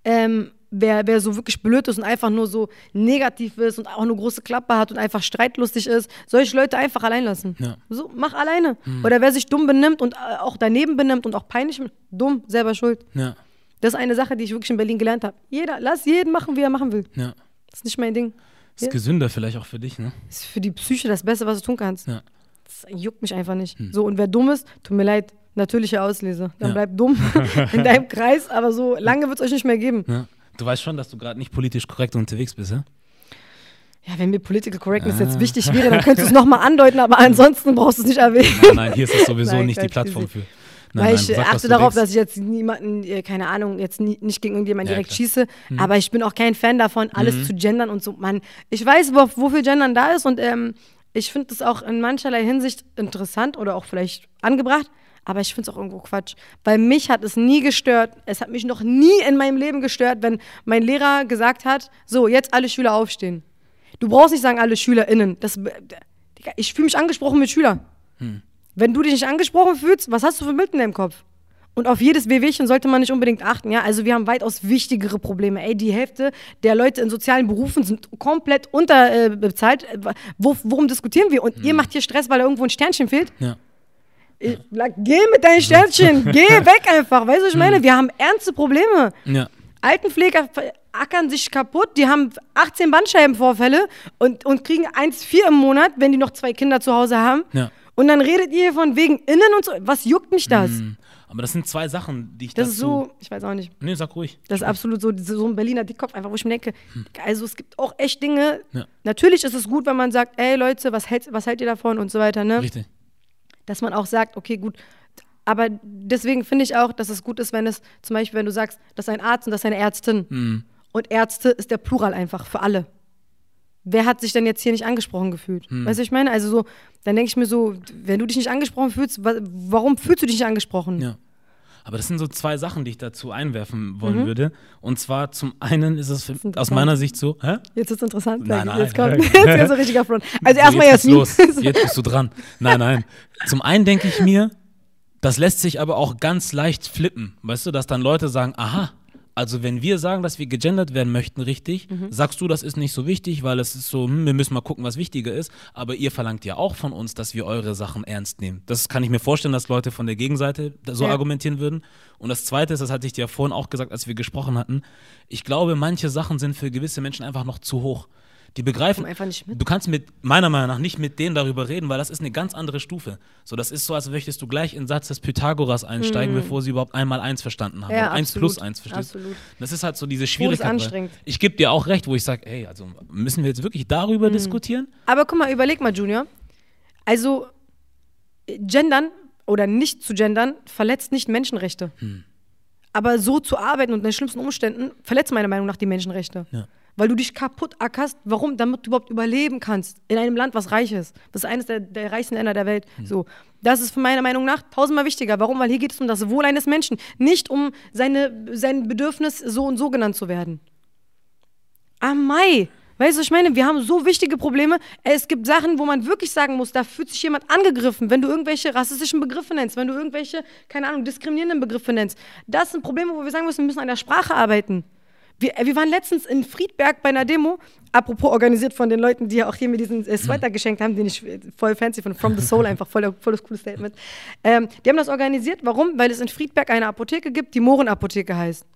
ähm, wer, wer so wirklich blöd ist und einfach nur so negativ ist und auch eine große Klappe hat und einfach streitlustig ist, solche Leute einfach allein lassen. Ja. So, mach alleine. Mhm. Oder wer sich dumm benimmt und auch daneben benimmt und auch peinlich, dumm, selber schuld. Ja. Das ist eine Sache, die ich wirklich in Berlin gelernt habe. Jeder, lass jeden machen, wie er machen will. Ja. Das ist nicht mein Ding. Ist ja. gesünder vielleicht auch für dich, ne? Ist für die Psyche das Beste, was du tun kannst. Ja. Das juckt mich einfach nicht. Hm. So, und wer dumm ist, tut mir leid, natürliche Auslese. Dann ja. bleib dumm in deinem Kreis, aber so lange wird es euch nicht mehr geben. Ja. Du weißt schon, dass du gerade nicht politisch korrekt unterwegs bist, ja? Ja, wenn mir Political Correctness ah. jetzt wichtig wäre, dann könntest du es nochmal andeuten, aber ansonsten brauchst du es nicht erwähnen. Nein, nein, hier ist das sowieso nein, nicht die Plattform für. Nein, Weil nein, ich sag, achte darauf, denkst. dass ich jetzt niemanden, keine Ahnung, jetzt nie, nicht gegen irgendjemanden ja, direkt klar. schieße, hm. aber ich bin auch kein Fan davon, alles mhm. zu gendern und so. Man, ich weiß, wo, wofür Gendern da ist und ähm, ich finde das auch in mancherlei Hinsicht interessant oder auch vielleicht angebracht, aber ich finde es auch irgendwo Quatsch. Weil mich hat es nie gestört, es hat mich noch nie in meinem Leben gestört, wenn mein Lehrer gesagt hat, so, jetzt alle Schüler aufstehen. Du brauchst nicht sagen, alle SchülerInnen. Das, ich fühle mich angesprochen mit Schülern. Hm. Wenn du dich nicht angesprochen fühlst, was hast du für ein Bild in deinem Kopf? Und auf jedes Wehwehchen sollte man nicht unbedingt achten. Ja? Also wir haben weitaus wichtigere Probleme. Ey, die Hälfte der Leute in sozialen Berufen sind komplett unterbezahlt. Äh, Wo, worum diskutieren wir? Und hm. ihr macht hier Stress, weil irgendwo ein Sternchen fehlt? Ja. Ich, like, geh mit deinen Sternchen, geh weg einfach. Weißt du, was ich meine? Wir haben ernste Probleme. Ja. Altenpfleger ackern sich kaputt, die haben achtzehn Bandscheibenvorfälle und, und kriegen eins Komma vier im Monat, wenn die noch zwei Kinder zu Hause haben. Ja. Und dann redet ihr von wegen innen und so. Was juckt mich das? Mm, aber das sind zwei Sachen, die ich das dazu... Das ist so, ich weiß auch nicht. Nee, sag ruhig. Das ist absolut so, so ein Berliner Dickkopf einfach, wo ich mir denke, hm. also es gibt auch echt Dinge. Ja. Natürlich ist es gut, wenn man sagt, ey Leute, was hält, was hält ihr davon und so weiter, ne? Richtig. Dass man auch sagt, okay, gut. Aber deswegen finde ich auch, dass es gut ist, wenn es, zum Beispiel, wenn du sagst, das ist ein Arzt und das ist eine Ärztin. Mhm. Und Ärzte ist der Plural einfach für alle. Wer hat sich denn jetzt hier nicht angesprochen gefühlt? Mhm. Weißt du, ich meine? Also so, dann denke ich mir so, wenn du dich nicht angesprochen fühlst, wa- warum fühlst du dich nicht angesprochen? Ja. Aber das sind so zwei Sachen, die ich dazu einwerfen wollen mhm. würde. Und zwar zum einen ist es ist aus meiner Sicht so, hä? Jetzt ist es interessant. Nein, nein, jetzt kommt jetzt ist so richtiger Front. Also erstmal jetzt los. Jetzt bist du dran. Nein, nein. Zum einen denke ich mir, das lässt sich aber auch ganz leicht flippen, weißt du, dass dann Leute sagen, aha, also wenn wir sagen, dass wir gegendert werden möchten, richtig, mhm. sagst du, das ist nicht so wichtig, weil es ist so, hm, wir müssen mal gucken, was wichtiger ist, aber ihr verlangt ja auch von uns, dass wir eure Sachen ernst nehmen. Das kann ich mir vorstellen, dass Leute von der Gegenseite so ja. argumentieren würden. Und das Zweite ist, das hatte ich dir ja vorhin auch gesagt, als wir gesprochen hatten, ich glaube, manche Sachen sind für gewisse Menschen einfach noch zu hoch. Die begreifen, du kannst mit meiner Meinung nach nicht mit denen darüber reden, weil das ist eine ganz andere Stufe. So, das ist so, als möchtest du gleich in den Satz des Pythagoras einsteigen, mhm. bevor sie überhaupt einmal eins verstanden haben. Ja, eins plus eins, verstehst du? Das ist halt so diese Schwierigkeit. Oh, ist anstrengend. Ich gebe dir auch recht, wo ich sage, ey, also müssen wir jetzt wirklich darüber mhm. diskutieren? Aber guck mal, überleg mal, Junior. Also, gendern oder nicht zu gendern verletzt nicht Menschenrechte. Hm. Aber so zu arbeiten unter den schlimmsten Umständen verletzt meiner Meinung nach die Menschenrechte. Ja. Weil du dich kaputt ackerst. Warum? Damit du überhaupt überleben kannst. In einem Land, was reich ist. Das ist eines der, der reichsten Länder der Welt. Mhm. So. Das ist meiner Meinung nach tausendmal wichtiger. Warum? Weil hier geht es um das Wohl eines Menschen. Nicht um seine, sein Bedürfnis, so und so genannt zu werden. Ah, Mai. Weißt du, ich meine, wir haben so wichtige Probleme. Es gibt Sachen, wo man wirklich sagen muss, da fühlt sich jemand angegriffen, wenn du irgendwelche rassistischen Begriffe nennst, wenn du irgendwelche, keine Ahnung, diskriminierenden Begriffe nennst. Das sind Probleme, wo wir sagen müssen, wir müssen an der Sprache arbeiten. Wir, wir waren letztens in Friedberg bei einer Demo, apropos organisiert von den Leuten, die ja auch hier mir diesen äh, Sweater geschenkt haben, den ich voll fancy von From the Soul einfach, voll, voll das coole Statement. Ähm, die haben das organisiert, warum? Weil es in Friedberg eine Apotheke gibt, die Mohrenapotheke heißt.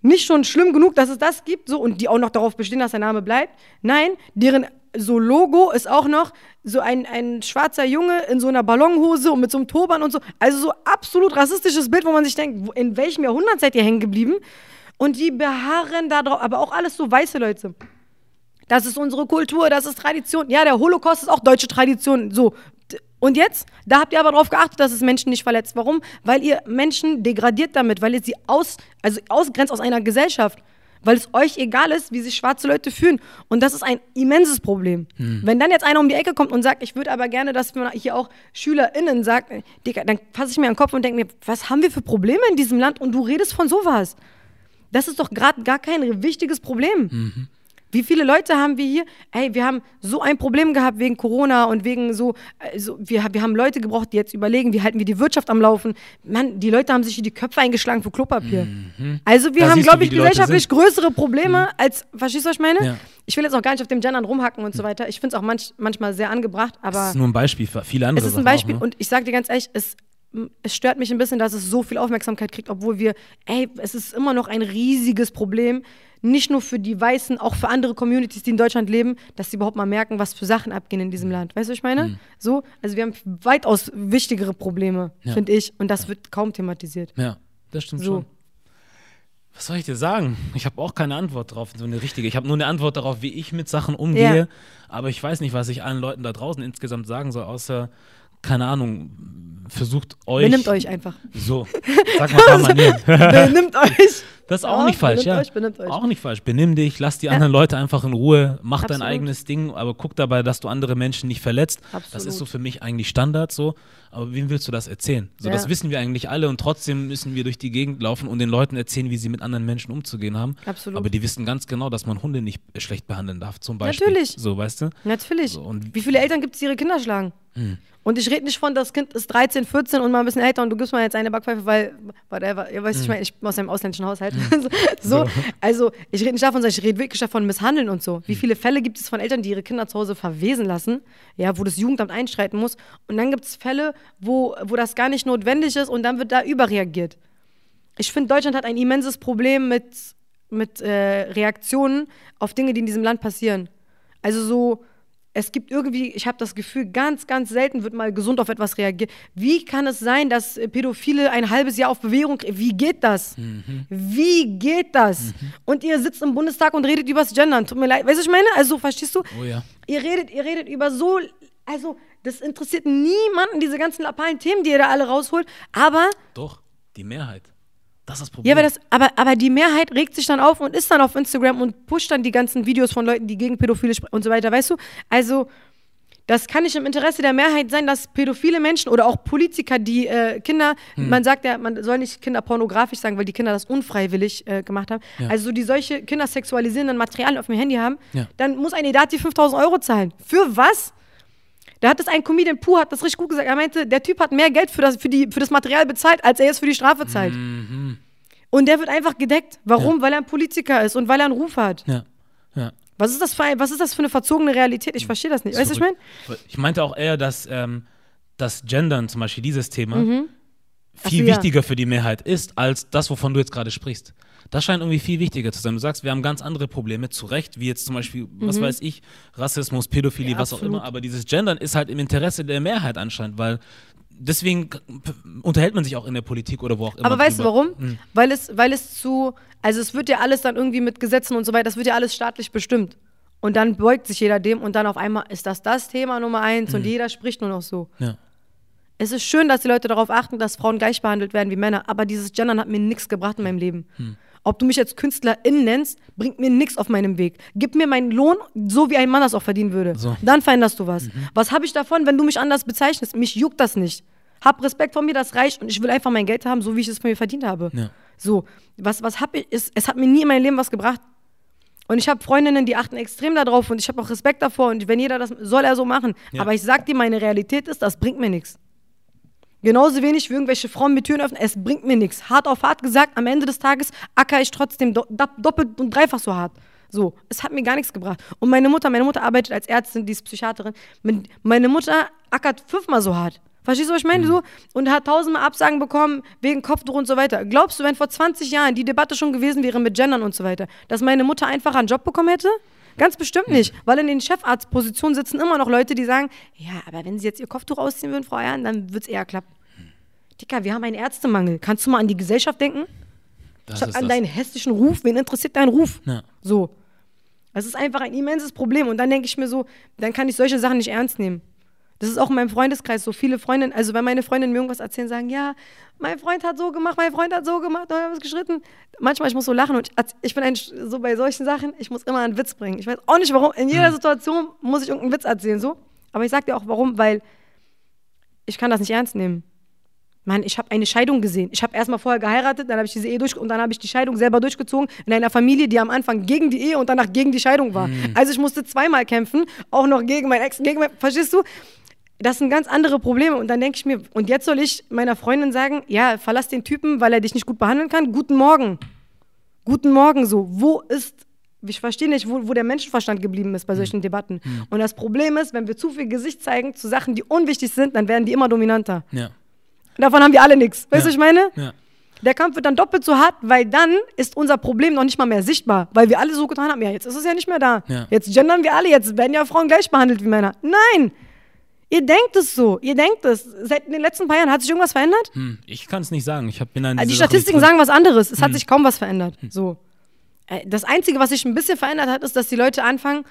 Nicht schon schlimm genug, dass es das gibt, so, und die auch noch darauf bestehen, dass der Name bleibt. Nein, deren so Logo ist auch noch so ein, ein schwarzer Junge in so einer Ballonhose und mit so einem Turban und so. Also so absolut rassistisches Bild, wo man sich denkt, in welchem Jahrhundert seid ihr hängen geblieben? Und die beharren da drauf, aber auch alles so weiße Leute. Das ist unsere Kultur, das ist Tradition. Ja, der Holocaust ist auch deutsche Tradition. So. Und jetzt? Da habt ihr aber drauf geachtet, dass es Menschen nicht verletzt. Warum? Weil ihr Menschen degradiert damit, weil ihr sie aus, also ausgrenzt aus einer Gesellschaft. Weil es euch egal ist, wie sich schwarze Leute fühlen. Und das ist ein immenses Problem. Hm. Wenn dann jetzt einer um die Ecke kommt und sagt, ich würde aber gerne, dass man hier auch SchülerInnen sagt, dann fasse ich mir an den Kopf und denke mir, was haben wir für Probleme in diesem Land? Und du redest von sowas. Das ist doch gerade gar kein wichtiges Problem. Mhm. Wie viele Leute haben wir hier? Ey, wir haben so ein Problem gehabt wegen Corona und wegen so, also wir, wir haben Leute gebraucht, die jetzt überlegen, wie halten wir die Wirtschaft am Laufen. Mann, die Leute haben sich hier die Köpfe eingeschlagen für Klopapier. Mhm. Also wir da haben, glaube ich, gesellschaftlich größere Probleme mhm. als, verstehst du, was ich meine? Ja. Ich will jetzt auch gar nicht auf dem Gendern rumhacken und so weiter. Ich finde es auch manch, manchmal sehr angebracht, aber... Das ist nur ein Beispiel für viele andere Sachen. Es ist ein Beispiel auch, ne? Und ich sage dir ganz ehrlich, es Es stört mich ein bisschen, dass es so viel Aufmerksamkeit kriegt, obwohl wir, ey, es ist immer noch ein riesiges Problem, nicht nur für die Weißen, auch für andere Communities, die in Deutschland leben, dass sie überhaupt mal merken, was für Sachen abgehen in diesem Land. Weißt du, was ich meine? Mhm. So, also wir haben weitaus wichtigere Probleme, ja. finde ich, und das wird kaum thematisiert. Ja, das stimmt so. Schon. was soll ich dir sagen? Ich habe auch keine Antwort drauf, so eine richtige. Ich habe nur eine Antwort darauf, wie ich mit Sachen umgehe. Ja. Aber ich weiß nicht, was ich allen Leuten da draußen insgesamt sagen soll, außer, keine Ahnung, versucht euch. Benimmt euch einfach. So, sag mal, kann man nicht. Benimmt euch. Das ist auch ja, nicht falsch, ja. Euch, benimmt euch. Auch nicht falsch. Benimm dich, lass die ja. anderen Leute einfach in Ruhe, mach Absolut. Dein eigenes Ding, aber guck dabei, dass du andere Menschen nicht verletzt. Absolut. Das ist so für mich eigentlich Standard so. Aber wem willst du das erzählen? So, ja. Das wissen wir eigentlich alle und trotzdem müssen wir durch die Gegend laufen und den Leuten erzählen, wie sie mit anderen Menschen umzugehen haben. Absolut. Aber die wissen ganz genau, dass man Hunde nicht schlecht behandeln darf, zum Beispiel. Natürlich. So, weißt du? Natürlich. So, und wie viele Eltern gibt es, die ihre Kinder schlagen? Hm. Und ich rede nicht von, das Kind ist dreizehn, vierzehn und mal ein bisschen älter und du gibst mal jetzt eine Backpfeife, weil, whatever, ihr weißt, hm. ich meine, ich bin aus einem ausländischen Haushalt. Hm. so, so, also ich rede nicht davon, sondern ich rede wirklich davon Misshandeln und so. Wie viele Fälle gibt es von Eltern, die ihre Kinder zu Hause verwesen lassen, ja, wo das Jugendamt einschreiten muss. Und dann gibt es Fälle, wo, wo das gar nicht notwendig ist und dann wird da überreagiert. Ich finde, Deutschland hat ein immenses Problem mit, mit äh, Reaktionen auf Dinge, die in diesem Land passieren. Also so... Es gibt irgendwie, ich habe das Gefühl, ganz, ganz selten wird mal gesund auf etwas reagiert. Wie kann es sein, dass Pädophile ein halbes Jahr auf Bewährung kriegen? Wie geht das? Mhm. Wie geht das? Mhm. Und ihr sitzt im Bundestag und redet übers Gendern. Tut mir leid. Weißt du, was ich meine? Also, verstehst du? Oh ja. Ihr redet, ihr redet über so, also, das interessiert niemanden, diese ganzen lapalen Themen, die ihr da alle rausholt. Aber... Doch, die Mehrheit. Das ist das Problem. Ja, aber, das, aber, aber die Mehrheit regt sich dann auf und ist dann auf Instagram und pusht dann die ganzen Videos von Leuten, die gegen Pädophile sprechen und so weiter, weißt du? Also, das kann nicht im Interesse der Mehrheit sein, dass pädophile Menschen oder auch Politiker, die äh, Kinder, hm. man sagt ja, man soll nicht Kinder pornografisch sagen, weil die Kinder das unfreiwillig äh, gemacht haben, ja. also so die solche Kinder sexualisierenden Materialien auf dem Handy haben, ja. dann muss ein Edati fünftausend Euro zahlen. Für was? Da hat es ein Comedian, Puh, hat das richtig gut gesagt. Er meinte, der Typ hat mehr Geld für das, für die, für das Material bezahlt, als er jetzt für die Strafe zahlt. Mhm. Und der wird einfach gedeckt. Warum? Ja. Weil er ein Politiker ist und weil er einen Ruf hat. Ja. Ja. Was ist das für, was ist das für eine verzogene Realität? Ich verstehe das nicht. Zurück. Weißt du, was ich meine? Ich meinte auch eher, dass ähm, das Gendern, zum Beispiel dieses Thema, mhm. viel Ach, ja. wichtiger für die Mehrheit ist, als das, wovon du jetzt gerade sprichst. Das scheint irgendwie viel wichtiger zu sein. Du sagst, wir haben ganz andere Probleme, zu Recht, wie jetzt zum Beispiel, mhm. was weiß ich, Rassismus, Pädophilie, ja, was absolut. Auch immer. Aber dieses Gendern ist halt im Interesse der Mehrheit anscheinend, weil deswegen unterhält man sich auch in der Politik oder wo auch immer. Aber weißt du warum? Mhm. Weil es, weil es zu, also es wird ja alles dann irgendwie mit Gesetzen und so weiter, das wird ja alles staatlich bestimmt. Und dann beugt sich jeder dem und dann auf einmal ist das das Thema Nummer eins mhm. und jeder spricht nur noch so. Ja. Es ist schön, dass die Leute darauf achten, dass Frauen gleich behandelt werden wie Männer, aber dieses Gendern hat mir nichts gebracht in meinem Leben. Hm. Ob du mich jetzt KünstlerIn nennst, bringt mir nichts auf meinem Weg. Gib mir meinen Lohn, so wie ein Mann das auch verdienen würde. So. Dann veränderst du was. Mhm. Was habe ich davon, wenn du mich anders bezeichnest? Mich juckt das nicht. Hab Respekt vor mir, das reicht und ich will einfach mein Geld haben, so wie ich es von mir verdient habe. Ja. So, was, was hab ich, es, es hat mir nie in meinem Leben was gebracht. Und ich habe Freundinnen, die achten extrem darauf und ich habe auch Respekt davor und wenn jeder das, soll er so machen. Ja. Aber ich sag dir, meine Realität ist, das bringt mir nichts. Genauso wenig wie irgendwelche Frauen mit Türen öffnen, es bringt mir nichts. Hart auf hart gesagt, am Ende des Tages acker ich trotzdem do, doppelt und dreifach so hart. So, es hat mir gar nichts gebracht. Und meine Mutter, meine Mutter arbeitet als Ärztin, die ist Psychiaterin. Meine Mutter ackert fünfmal so hart. Verstehst du, was ich meine? Mhm. So, und hat tausendmal Absagen bekommen wegen Kopftuch und so weiter. Glaubst du, wenn vor zwanzig Jahren die Debatte schon gewesen wäre mit Gendern und so weiter, dass meine Mutter einfach einen Job bekommen hätte? Ganz bestimmt nicht, weil in den Chefarztpositionen sitzen immer noch Leute, die sagen, ja, aber wenn sie jetzt ihr Kopftuch ausziehen würden, Frau Eiern, dann wird es eher klappen. Dicker, wir haben einen Ärztemangel. Kannst du mal an die Gesellschaft denken? Statt an deinen hässlichen Ruf, wen interessiert dein Ruf? Ja. So. Das ist einfach ein immenses Problem. Und dann denke ich mir so, dann kann ich solche Sachen nicht ernst nehmen. Das ist auch in meinem Freundeskreis so. Viele Freundinnen, also wenn meine Freundinnen mir irgendwas erzählen, sagen, ja, mein Freund hat so gemacht, mein Freund hat so gemacht, da haben wir was geschritten. Manchmal, ich muss so lachen und ich, ich bin ein, so bei solchen Sachen, ich muss immer einen Witz bringen. Ich weiß auch nicht, warum, in jeder Situation muss ich irgendeinen Witz erzählen, so. Aber ich sag dir auch, warum, weil ich kann das nicht ernst nehmen. Mann, ich habe eine Scheidung gesehen. Ich habe erstmal vorher geheiratet, dann habe ich diese Ehe durch und dann habe ich die Scheidung selber durchgezogen in einer Familie, die am Anfang gegen die Ehe und danach gegen die Scheidung war. Mhm. Also ich musste zweimal kämpfen, auch noch gegen meinen Ex, gegen mein, verstehst du? Das sind ganz andere Probleme und dann denke ich mir, und jetzt soll ich meiner Freundin sagen, ja, verlass den Typen, weil er dich nicht gut behandeln kann, guten Morgen. Guten Morgen so. Wo ist, ich verstehe nicht, wo, wo der Menschenverstand geblieben ist bei solchen mhm. Debatten. Mhm. Und das Problem ist, wenn wir zu viel Gesicht zeigen zu Sachen, die unwichtig sind, dann werden die immer dominanter. Ja. Davon haben wir alle nichts, weißt du, ja. was ich meine? Ja. Der Kampf wird dann doppelt so hart, weil dann ist unser Problem noch nicht mal mehr sichtbar, weil wir alle so getan haben, ja, jetzt ist es ja nicht mehr da. Ja. Jetzt gendern wir alle, jetzt werden ja Frauen gleich behandelt wie Männer. Nein! Ihr denkt es so, ihr denkt es. Seit den letzten paar Jahren hat sich irgendwas verändert? Hm, ich kann es nicht sagen. Ich hab, bin an also die Statistiken sagen was anderes. Es hm. hat sich kaum was verändert. Hm. So. Das Einzige, was sich ein bisschen verändert hat, ist, dass die Leute anfangen,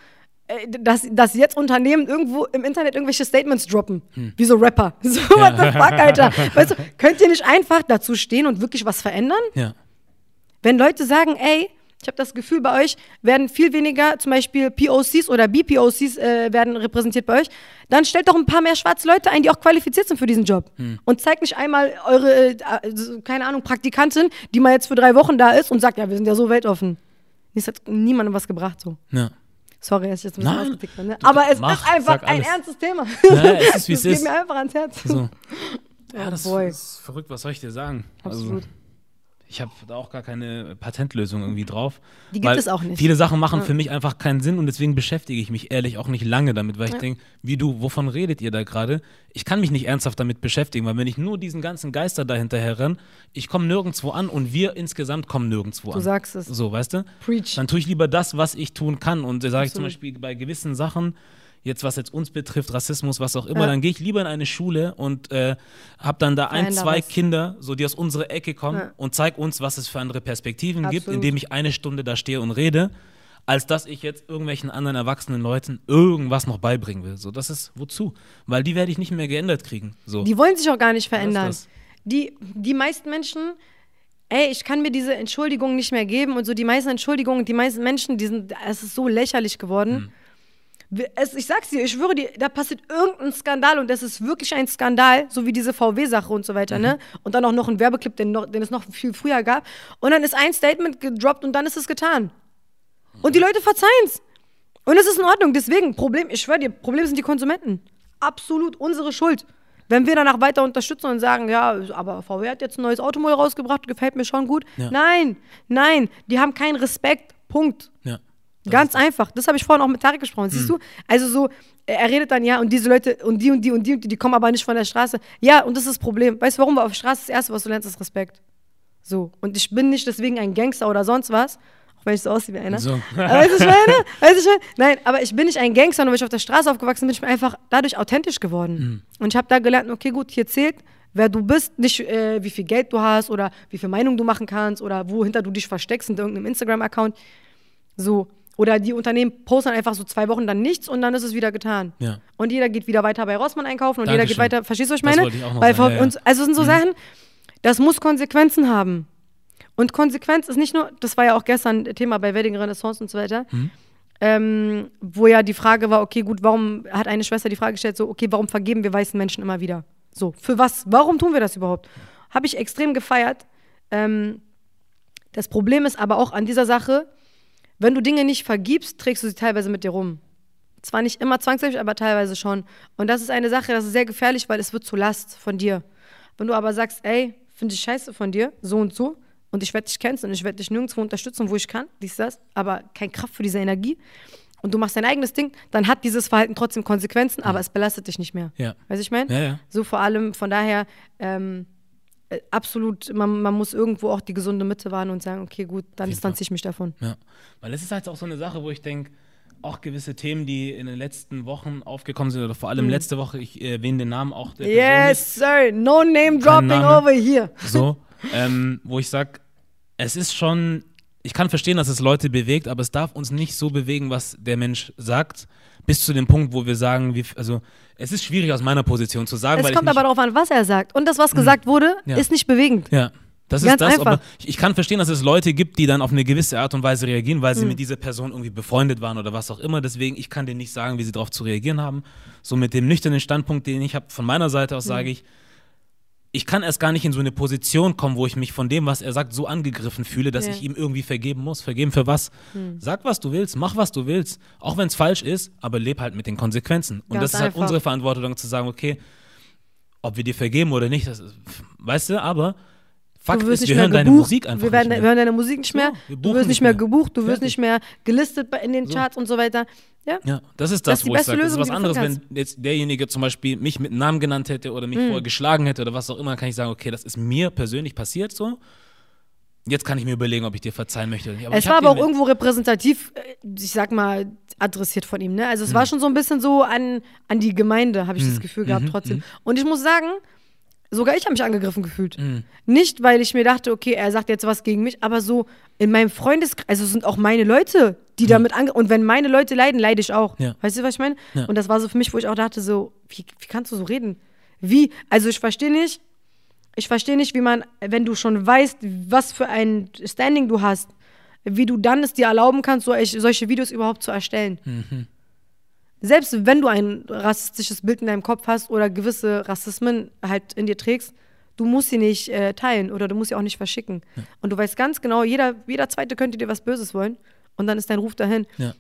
dass, dass jetzt Unternehmen irgendwo im Internet irgendwelche Statements droppen. Hm. Wie so Rapper. So, ja. What the fuck, Alter. Weißt du, könnt ihr nicht einfach dazu stehen und wirklich was verändern? Ja. Wenn Leute sagen, ey, ich habe das Gefühl, bei euch werden viel weniger zum Beispiel P O Cs oder B P O Cs äh, werden repräsentiert bei euch, dann stellt doch ein paar mehr schwarze Leute ein, die auch qualifiziert sind für diesen Job. Hm. Und zeigt nicht einmal eure, äh, keine Ahnung, Praktikantin, die mal jetzt für drei Wochen da ist und sagt, ja, wir sind ja so weltoffen. Das hat niemandem was gebracht, so. Ja. Sorry, dass ich jetzt ein bisschen ausgepickt bin. Ne? Aber es mach, ist einfach ein ernstes Thema. Ja, es ist, wie es ist. Das geht mir einfach ans Herz. So. Ja, das oh, ist verrückt, was soll ich dir sagen? Absolut. Also, ich habe da auch gar keine Patentlösung irgendwie drauf. Die gibt es auch nicht. Viele Sachen machen ja. für mich einfach keinen Sinn und deswegen beschäftige ich mich ehrlich auch nicht lange damit, weil ich ja. denke, wie du, wovon redet ihr da gerade? Ich kann mich nicht ernsthaft damit beschäftigen, weil wenn ich nur diesen ganzen Geister dahinterher renne, ich komme nirgendwo an und wir insgesamt kommen nirgendwo du an. Du sagst es. So, weißt du? Preach. Dann tue ich lieber das, was ich tun kann und sage ich zum Beispiel bei gewissen Sachen, jetzt was jetzt uns betrifft, Rassismus, was auch immer, ja. dann gehe ich lieber in eine Schule und äh, habe dann da ein, Nein, da zwei was. Kinder, so, die aus unserer Ecke kommen ja. und zeig uns, was es für andere Perspektiven Absolut. Gibt, indem ich eine Stunde da stehe und rede, als dass ich jetzt irgendwelchen anderen erwachsenen Leuten irgendwas noch beibringen will. So, das ist, wozu? Weil die werde ich nicht mehr geändert kriegen. So. Die wollen sich auch gar nicht verändern. Die, die meisten Menschen... Ey, ich kann mir diese Entschuldigungen nicht mehr geben und so, die meisten Entschuldigungen, die meisten Menschen, die sind, es ist so lächerlich geworden. Hm. Es, ich sag's dir, ich schwöre dir, da passiert irgendein Skandal und das ist wirklich ein Skandal, so wie diese V W-Sache und so weiter, mhm. ne? Und dann auch noch ein Werbeclip, den, noch, den es noch viel früher gab. Und dann ist ein Statement gedroppt und dann ist es getan. Und die Leute verzeihen's. Und es ist in Ordnung. Deswegen, Problem, ich schwöre dir, Problem sind die Konsumenten. Absolut unsere Schuld. Wenn wir danach weiter unterstützen und sagen, ja, aber V W hat jetzt ein neues Automodell rausgebracht, gefällt mir schon gut. Ja. Nein, nein, die haben keinen Respekt. Punkt. Ja. Das Ganz einfach. Das habe ich vorhin auch mit Tarek gesprochen. Siehst mhm. du? Also so, er redet dann, ja, und diese Leute, und die und die und die, und die, die kommen aber nicht von der Straße. Ja, und das ist das Problem. Weißt du, warum wir auf der Straße das Erste, was du lernst, ist Respekt. So. Und ich bin nicht deswegen ein Gangster oder sonst was, auch wenn ich so aussehe wie einer. So. Weißt du, meine? Weißt du, nein, aber ich bin nicht ein Gangster, nur weil ich auf der Straße aufgewachsen bin, ich bin einfach dadurch authentisch geworden. Mhm. Und ich habe da gelernt, okay, gut, hier zählt, wer du bist, nicht äh, wie viel Geld du hast oder wie viel Meinung du machen kannst oder wohinter du dich versteckst hinter irgendeinem Instagram-Account. So. Oder die Unternehmen posten einfach so zwei Wochen dann nichts und dann ist es wieder getan. Ja. Und jeder geht wieder weiter bei Rossmann einkaufen und Dankeschön. Jeder geht weiter, verstehst du, was ich meine? Das wollte ich auch noch Weil sagen. Ja, uns, also es sind so mhm. Sachen, das muss Konsequenzen haben. Und Konsequenz ist nicht nur, das war ja auch gestern Thema bei Wedding Renaissance und so weiter, mhm. ähm, wo ja die Frage war, okay, gut, warum hat eine Schwester die Frage gestellt, so, okay, warum vergeben wir weißen Menschen immer wieder? So, für was? Warum tun wir das überhaupt? Habe ich extrem gefeiert. Ähm, das Problem ist aber auch an dieser Sache, wenn du Dinge nicht vergibst, trägst du sie teilweise mit dir rum. Zwar nicht immer zwangsläufig, aber teilweise schon. Und das ist eine Sache, das ist sehr gefährlich, weil es wird zur Last von dir. Wenn du aber sagst, ey, finde ich scheiße von dir, so und so, und ich werde dich kennen und ich werde dich nirgendwo unterstützen, wo ich kann, dies, das, aber keine Kraft für diese Energie, und du machst dein eigenes Ding, dann hat dieses Verhalten trotzdem Konsequenzen, aber es belastet dich nicht mehr. Ja. Weißt du, ich meine? Ja, ja. So vor allem, von daher, ähm, absolut, man, man muss irgendwo auch die gesunde Mitte wahren und sagen, okay, gut, dann distanziere ich mich davon. Ja, weil es ist halt auch so eine Sache, wo ich denke, auch gewisse Themen, die in den letzten Wochen aufgekommen sind, oder vor allem mhm. letzte Woche, ich erwähne den Namen auch der Yes, Person sir, no name dropping Name. Over here. So, ähm, wo ich sage, es ist schon, ich kann verstehen, dass es Leute bewegt, aber es darf uns nicht so bewegen, was der Mensch sagt, bis zu dem Punkt, wo wir sagen, wie, also es ist schwierig aus meiner Position zu sagen. Es weil kommt ich aber darauf an, was er sagt. Und das, was gesagt mhm. wurde, ja. ist nicht bewegend. Ja, das Ganz ist das. Einfach. Aber ich, ich kann verstehen, dass es Leute gibt, die dann auf eine gewisse Art und Weise reagieren, weil sie mhm. mit dieser Person irgendwie befreundet waren oder was auch immer. Deswegen, ich kann denen nicht sagen, wie sie darauf zu reagieren haben. So mit dem nüchternen Standpunkt, den ich habe, von meiner Seite aus mhm. sage ich, ich kann erst gar nicht in so eine Position kommen, wo ich mich von dem, was er sagt, so angegriffen fühle, dass yeah. ich ihm irgendwie vergeben muss. Vergeben für was? Hm. Sag, was du willst, mach, was du willst, auch wenn es falsch ist, aber leb halt mit den Konsequenzen. Und Ganz das ist halt einfach. Unsere Verantwortung zu sagen, okay, ob wir dir vergeben oder nicht, das ist, weißt du, aber Fakt ist, wir hören deine Musik einfach nicht mehr. Wir hören deine Musik nicht mehr, du wirst nicht mehr gebucht, du wirst nicht mehr gelistet in den Charts und so weiter. Ja, ja, das ist das, wo ich sage, das ist was anderes, wenn jetzt derjenige zum Beispiel mich mit Namen genannt hätte oder mich vorher geschlagen hätte oder was auch immer, dann kann ich sagen, okay, das ist mir persönlich passiert so. Jetzt kann ich mir überlegen, ob ich dir verzeihen möchte. Aber es war aber auch irgendwo repräsentativ, ich sag mal, adressiert von ihm. Ne? Also es mhm. war schon so ein bisschen so an, an die Gemeinde, habe ich mhm. das Gefühl gehabt mhm. trotzdem. Mhm. Und ich muss sagen, sogar ich habe mich angegriffen gefühlt. Mhm. Nicht, weil ich mir dachte, okay, er sagt jetzt was gegen mich, aber so in meinem Freundeskreis, also es sind auch meine Leute, die mhm. damit angegriffen. Und wenn meine Leute leiden, leide ich auch. Ja. Weißt du, was ich meine? Ja. Und das war so für mich, wo ich auch dachte, so, wie, wie kannst du so reden? Wie? Also ich verstehe nicht, Ich verstehe nicht, wie man, wenn du schon weißt, was für ein Standing du hast, wie du dann es dir erlauben kannst, so, solche Videos überhaupt zu erstellen. Mhm. Selbst wenn du ein rassistisches Bild in deinem Kopf hast oder gewisse Rassismen halt in dir trägst, du musst sie nicht äh, teilen oder du musst sie auch nicht verschicken. Ja. Und du weißt ganz genau, jeder, jeder Zweite könnte dir was Böses wollen und dann ist dein Ruf dahin. Ja.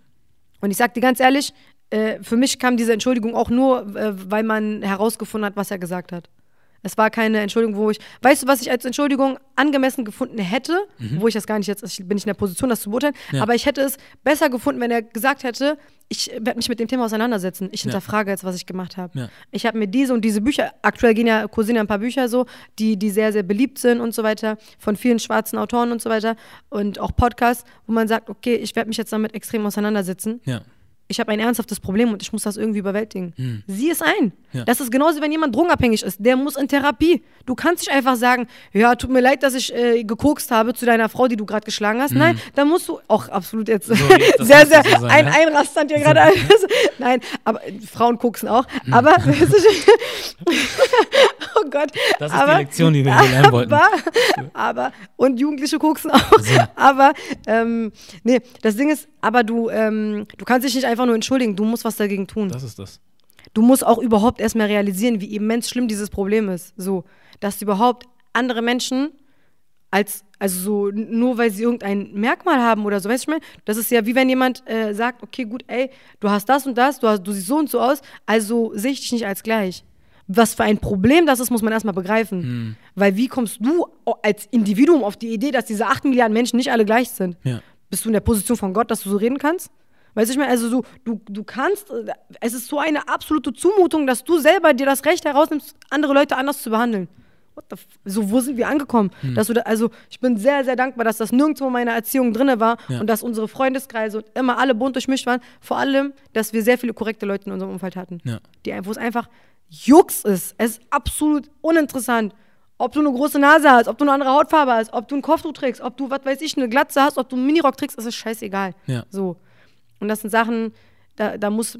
Und ich sag dir ganz ehrlich, äh, für mich kam diese Entschuldigung auch nur, äh, weil man herausgefunden hat, was er gesagt hat. Es war keine Entschuldigung, wo ich, weißt du, was ich als Entschuldigung angemessen gefunden hätte, mhm. wo ich das gar nicht jetzt, ich bin nicht in der Position, das zu beurteilen, ja. aber ich hätte es besser gefunden, wenn er gesagt hätte, ich werde mich mit dem Thema auseinandersetzen, ich hinterfrage ja. jetzt, was ich gemacht habe. Ja. Ich habe mir diese und diese Bücher, aktuell gehen ja, kursieren ja ein paar Bücher so, die, die sehr, sehr beliebt sind und so weiter, von vielen schwarzen Autoren und so weiter und auch Podcasts, wo man sagt, okay, ich werde mich jetzt damit extrem auseinandersetzen. Ja. Ich habe ein ernsthaftes Problem und ich muss das irgendwie überwältigen. Hm. Sieh es ein. Ja. Das ist genauso, wenn jemand drogenabhängig ist. Der muss in Therapie. Du kannst nicht einfach sagen, ja, tut mir leid, dass ich äh, gekokst habe zu deiner Frau, die du gerade geschlagen hast. Hm. Nein, da musst du auch absolut jetzt so, jetzt sehr, sehr so sein, ein ja? einrasternd hier so. Gerade. Nein, aber äh, Frauen koksen auch. Hm. Aber, oh Gott. Das ist aber, die Lektion, die wir hier lernen wollten. Aber, und Jugendliche koksen auch. So. Aber, ähm, nee, das Ding ist, aber du, ähm, du kannst dich nicht einfach nur entschuldigen, du musst was dagegen tun. Das ist das. Du musst auch überhaupt erstmal realisieren, wie immens schlimm dieses Problem ist. So, dass überhaupt andere Menschen als, also so, nur weil sie irgendein Merkmal haben oder so, weißt du, ich meine, das ist ja wie wenn jemand äh, sagt, okay, gut, ey, du hast das und das, du, hast, du siehst so und so aus, also sehe ich dich nicht als gleich. Was für ein Problem das ist, muss man erstmal begreifen. Hm. Weil wie kommst du als Individuum auf die Idee, dass diese acht Milliarden Menschen nicht alle gleich sind? Ja. Bist du in der Position von Gott, dass du so reden kannst? Weißt du, ich meine, also so, du, du kannst, es ist so eine absolute Zumutung, dass du selber dir das Recht herausnimmst, andere Leute anders zu behandeln. What the f- so, wo sind wir angekommen? Hm. Dass du da, also ich bin sehr, sehr dankbar, dass das nirgendwo in meiner Erziehung drin war ja. und dass unsere Freundeskreise und immer alle bunt durchmischt waren. Vor allem, dass wir sehr viele korrekte Leute in unserem Umfeld hatten, ja. die, wo es einfach Jux ist. Es ist absolut uninteressant. Ob du eine große Nase hast, ob du eine andere Hautfarbe hast, ob du ein Kopftuch trägst, ob du, was weiß ich, eine Glatze hast, ob du einen Minirock trägst, ist es scheißegal. Ja. So. Und das sind Sachen, da, da muss,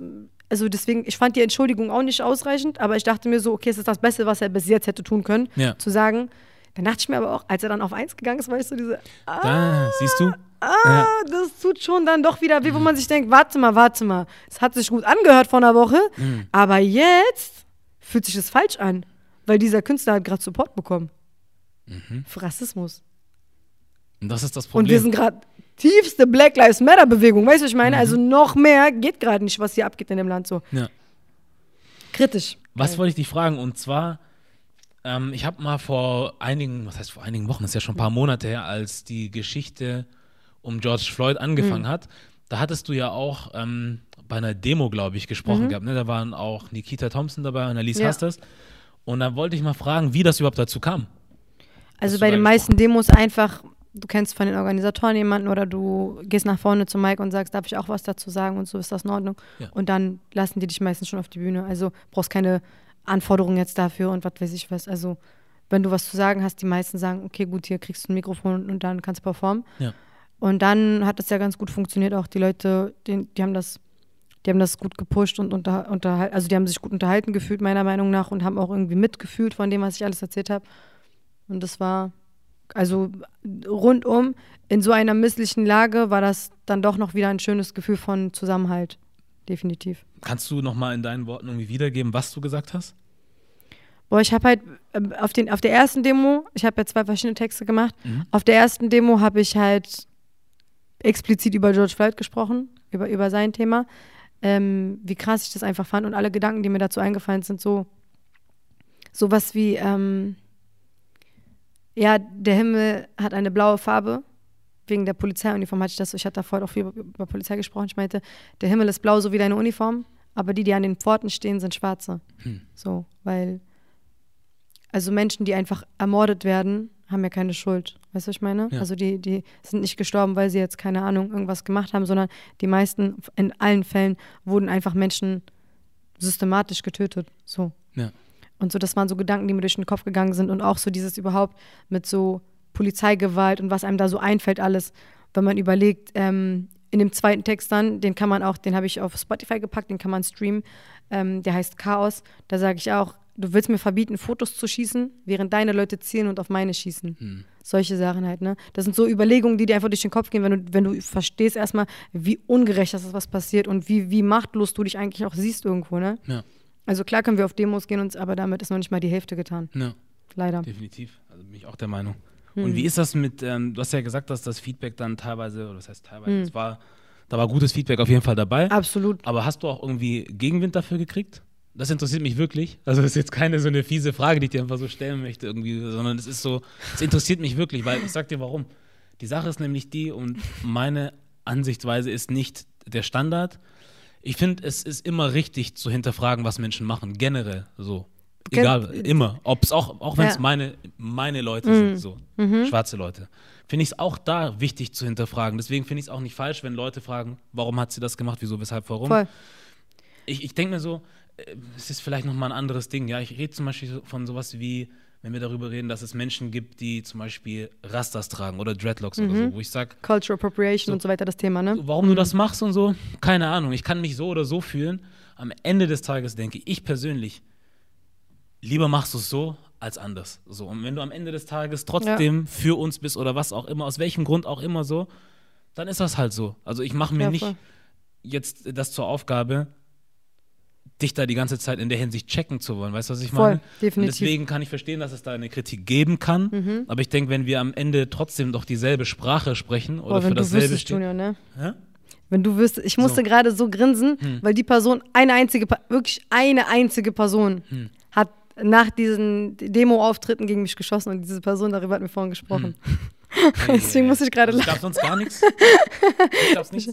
also deswegen, ich fand die Entschuldigung auch nicht ausreichend, aber ich dachte mir so, okay, es ist das Beste, was er bis jetzt hätte tun können, ja. zu sagen. Dann dachte ich mir aber auch, als er dann auf eins gegangen ist, war ich so diese, ah, da, siehst du? Ah, ja. Das tut schon dann doch wieder weh, wo man sich denkt, warte mal, warte mal, es hat sich gut angehört vor einer Woche, mhm. aber jetzt fühlt sich das falsch an, weil dieser Künstler hat gerade Support bekommen. Mhm. Für Rassismus. Und das ist das Problem. Und wir sind gerade tiefste Black Lives Matter Bewegung, weißt du, was ich meine? Mhm. Also noch mehr geht gerade nicht, was hier abgeht in dem Land so. Ja. Kritisch. Was ja. wollte ich dich fragen? Und zwar, ähm, ich habe mal vor einigen, was heißt vor einigen Wochen, das ist ja schon ein paar Monate her, als die Geschichte um George Floyd angefangen mhm. hat, da hattest du ja auch ähm, bei einer Demo, glaube ich, gesprochen mhm. gehabt. Ne? Da waren auch Nikita Thompson dabei und Alice ja. Hasters. Und da wollte ich mal fragen, wie das überhaupt dazu kam. Also bei den meisten Demos einfach... Du kennst von den Organisatoren jemanden oder du gehst nach vorne zu Mike und sagst, darf ich auch was dazu sagen und so, ist das in Ordnung? Ja. Und dann lassen die dich meistens schon auf die Bühne. Also brauchst keine Anforderungen jetzt dafür und was weiß ich was. Also wenn du was zu sagen hast, die meisten sagen, okay, gut, hier kriegst du ein Mikrofon und dann kannst du performen. Ja. Und dann hat das ja ganz gut funktioniert auch. Die Leute, die, die haben das die haben das gut gepusht und unter, unterhalten, also die haben sich gut unterhalten gefühlt, meiner Meinung nach, und haben auch irgendwie mitgefühlt von dem, was ich alles erzählt habe. Und das war... Also rundum, in so einer misslichen Lage war das dann doch noch wieder ein schönes Gefühl von Zusammenhalt, definitiv. Kannst du nochmal in deinen Worten irgendwie wiedergeben, was du gesagt hast? Boah, ich habe halt auf, den, auf der ersten Demo, ich habe ja zwei verschiedene Texte gemacht, mhm. auf der ersten Demo habe ich halt explizit über George Floyd gesprochen, über, über sein Thema, ähm, wie krass ich das einfach fand und alle Gedanken, die mir dazu eingefallen sind, so sowas wie... Ähm, ja, der Himmel hat eine blaue Farbe. Wegen der Polizeiuniform hatte ich das so. Ich hatte da vorher auch viel über Polizei gesprochen. Ich meinte, der Himmel ist blau, so wie deine Uniform, aber die, die an den Pforten stehen, sind Schwarze. Hm. So, weil, also Menschen, die einfach ermordet werden, haben ja keine Schuld, weißt du, was ich meine? Ja. Also die, die sind nicht gestorben, weil sie jetzt, keine Ahnung, irgendwas gemacht haben, sondern die meisten, in allen Fällen, wurden einfach Menschen systematisch getötet, so. Ja. Und so, das waren so Gedanken, die mir durch den Kopf gegangen sind und auch so dieses überhaupt mit so Polizeigewalt und was einem da so einfällt alles, wenn man überlegt, ähm, in dem zweiten Text dann, den kann man auch, den habe ich auf Spotify gepackt, den kann man streamen, ähm, der heißt Chaos, da sage ich auch, du willst mir verbieten, Fotos zu schießen, während deine Leute zielen und auf meine schießen. Hm. Solche Sachen halt, ne? Das sind so Überlegungen, die dir einfach durch den Kopf gehen, wenn du, wenn du verstehst erstmal, wie ungerecht das ist, was passiert und wie, wie machtlos du dich eigentlich auch siehst irgendwo, ne? Ja. Also klar können wir auf Demos gehen, uns, aber damit ist noch nicht mal die Hälfte getan. Ja. Leider. Definitiv, also bin ich auch der Meinung. Hm. Und wie ist das mit, ähm, du hast ja gesagt, dass das Feedback dann teilweise, oder was heißt teilweise, hm. das war, da war gutes Feedback auf jeden Fall dabei. Absolut. Aber hast du auch irgendwie Gegenwind dafür gekriegt? Das interessiert mich wirklich. Also das ist jetzt keine so eine fiese Frage, die ich dir einfach so stellen möchte irgendwie, sondern es ist so, es interessiert mich wirklich, weil ich sag dir warum. Die Sache ist nämlich die und meine Ansichtsweise ist nicht der Standard. Ich finde, es ist immer richtig zu hinterfragen, was Menschen machen, generell so. Egal, immer. Ob's auch auch wenn es ja. meine, meine Leute mhm. sind, so mhm. schwarze Leute. Finde ich es auch da wichtig zu hinterfragen. Deswegen finde ich es auch nicht falsch, wenn Leute fragen, warum hat sie das gemacht, wieso, weshalb, warum. Voll. Ich, ich denke mir so, es ist vielleicht nochmal ein anderes Ding. Ja, ich rede zum Beispiel von sowas wie, wenn wir darüber reden, dass es Menschen gibt, die zum Beispiel Rastas tragen oder Dreadlocks mhm. oder so, wo ich sage... Cultural Appropriation so, und so weiter, das Thema, ne? Warum mhm. du das machst und so, keine Ahnung. Ich kann mich so oder so fühlen. Am Ende des Tages denke ich persönlich, lieber machst du es so als anders. So. Und wenn du am Ende des Tages trotzdem ja. für uns bist oder was auch immer, aus welchem Grund auch immer so, dann ist das halt so. Also ich mache mir ja, nicht voll. jetzt das zur Aufgabe... dich da die ganze Zeit in der Hinsicht checken zu wollen, weißt du, was ich meine? Voll, definitiv. Und deswegen kann ich verstehen, dass es da eine Kritik geben kann, mhm. aber ich denke, wenn wir am Ende trotzdem doch dieselbe Sprache sprechen oder oh, für dasselbe stehen. Junior, ne? Ja? Wenn du wüsstest, ich musste so. gerade so grinsen, hm. weil die Person, eine einzige, wirklich eine einzige Person hm. hat nach diesen Demo-Auftritten gegen mich geschossen und diese Person, darüber hat mir vorhin gesprochen. Hm. Deswegen muss ich gerade lachen. Es gab sonst gar nichts. Ich glaub's nicht.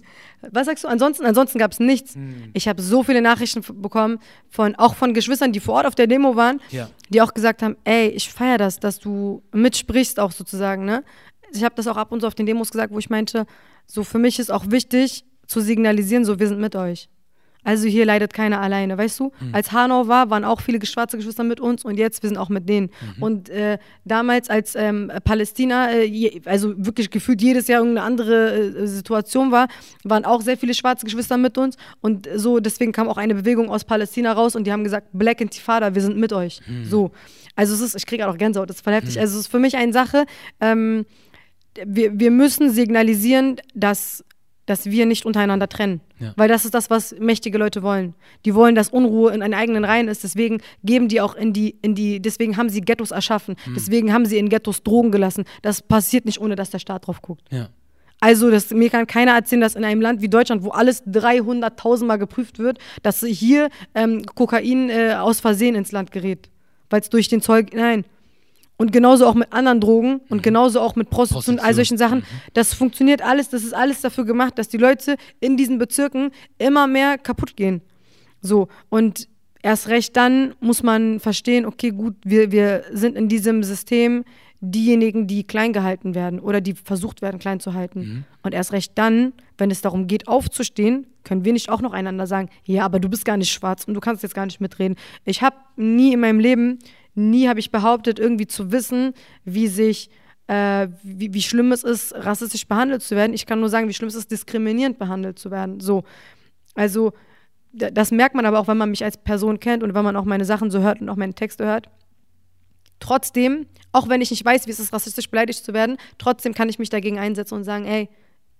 Was sagst du? Ansonsten, ansonsten gab es nichts. Hm. Ich habe so viele Nachrichten bekommen, von, auch von Geschwistern, die vor Ort auf der Demo waren, ja. die auch gesagt haben, ey, ich feiere das, dass du mitsprichst auch sozusagen. Ne? Ich habe das auch ab und zu auf den Demos gesagt, wo ich meinte, so für mich ist auch wichtig zu signalisieren, so wir sind mit euch. Also hier leidet keiner alleine, weißt du? Mhm. Als Hanau war, waren auch viele schwarze Geschwister mit uns und jetzt, wir sind auch mit denen. Mhm. Und äh, damals als ähm, Palästina, äh, je, also wirklich gefühlt jedes Jahr irgendeine andere äh, Situation war, waren auch sehr viele schwarze Geschwister mit uns und äh, so, deswegen kam auch eine Bewegung aus Palästina raus und die haben gesagt, Black Intifada, wir sind mit euch. Mhm. So, also es ist, ich kriege auch Gänsehaut, das ist voll heftig. Mhm. Also es ist für mich eine Sache, ähm, wir, wir müssen signalisieren, dass dass wir nicht untereinander trennen. Ja. Weil das ist das, was mächtige Leute wollen. Die wollen, dass Unruhe in ihren eigenen Reihen ist. Deswegen geben die auch in die, in die, deswegen haben sie Ghettos erschaffen. Mhm. Deswegen haben sie in Ghettos Drogen gelassen. Das passiert nicht, ohne dass der Staat drauf guckt. Ja. Also das, mir kann keiner erzählen, dass in einem Land wie Deutschland, wo alles dreihunderttausend Mal geprüft wird, dass hier ähm, Kokain äh, aus Versehen ins Land gerät. Weil es durch den Zoll, nein. Und genauso auch mit anderen Drogen und genauso auch mit Prostitution und all solchen Sachen. Das funktioniert alles, das ist alles dafür gemacht, dass die Leute in diesen Bezirken immer mehr kaputt gehen. So, und erst recht dann muss man verstehen, okay, gut, wir, wir sind in diesem System diejenigen, die klein gehalten werden oder die versucht werden, klein zu halten. Mhm. Und erst recht dann, wenn es darum geht, aufzustehen, können wir nicht auch noch einander sagen, ja, aber du bist gar nicht schwarz und du kannst jetzt gar nicht mitreden. Ich habe nie in meinem Leben... Nie habe ich behauptet, irgendwie zu wissen, wie sich, äh, wie, wie schlimm es ist, rassistisch behandelt zu werden. Ich kann nur sagen, wie schlimm es ist, diskriminierend behandelt zu werden. So, also d- das merkt man aber auch, wenn man mich als Person kennt und wenn man auch meine Sachen so hört und auch meine Texte hört. Trotzdem, auch wenn ich nicht weiß, wie es ist, rassistisch beleidigt zu werden, trotzdem kann ich mich dagegen einsetzen und sagen, ey,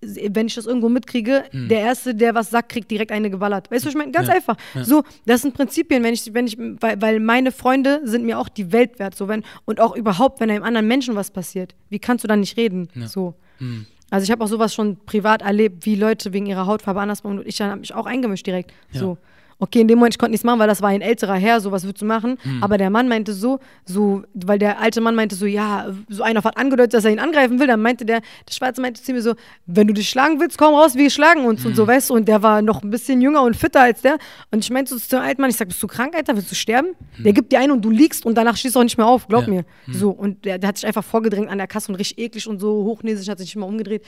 wenn ich das irgendwo mitkriege, hm. der Erste, der was sagt, kriegt direkt eine geballert. Weißt du, ich meine, ganz ja. einfach. Ja. So, das sind Prinzipien, wenn ich, wenn ich, weil, weil meine Freunde sind mir auch die Welt wert. So, wenn, und auch überhaupt, wenn einem anderen Menschen was passiert, wie kannst du dann nicht reden? Ja. So. Hm. Also ich habe auch sowas schon privat erlebt, wie Leute wegen ihrer Hautfarbe anders machen und ich habe mich auch eingemischt direkt. Ja. So. Okay, in dem Moment, ich konnte nichts machen, weil das war ein älterer Herr, so was würdest du machen. Mhm. Aber der Mann meinte so, so, weil der alte Mann meinte so, ja, so einer hat angedeutet, dass er ihn angreifen will. Dann meinte der, der Schwarze meinte zu mir so, wenn du dich schlagen willst, komm raus, wir schlagen uns mhm. und so, weißt du. Und der war noch ein bisschen jünger und fitter als der. Und ich meinte so zu dem alten Mann, ich sag, bist du krank, Alter, willst du sterben? Mhm. Der gibt dir einen und du liegst und danach stehst du auch nicht mehr auf, glaub ja. mir. Mhm. So, und der, der hat sich einfach vorgedrängt an der Kasse und richtig eklig und so hochnäsig, hat sich nicht mal umgedreht.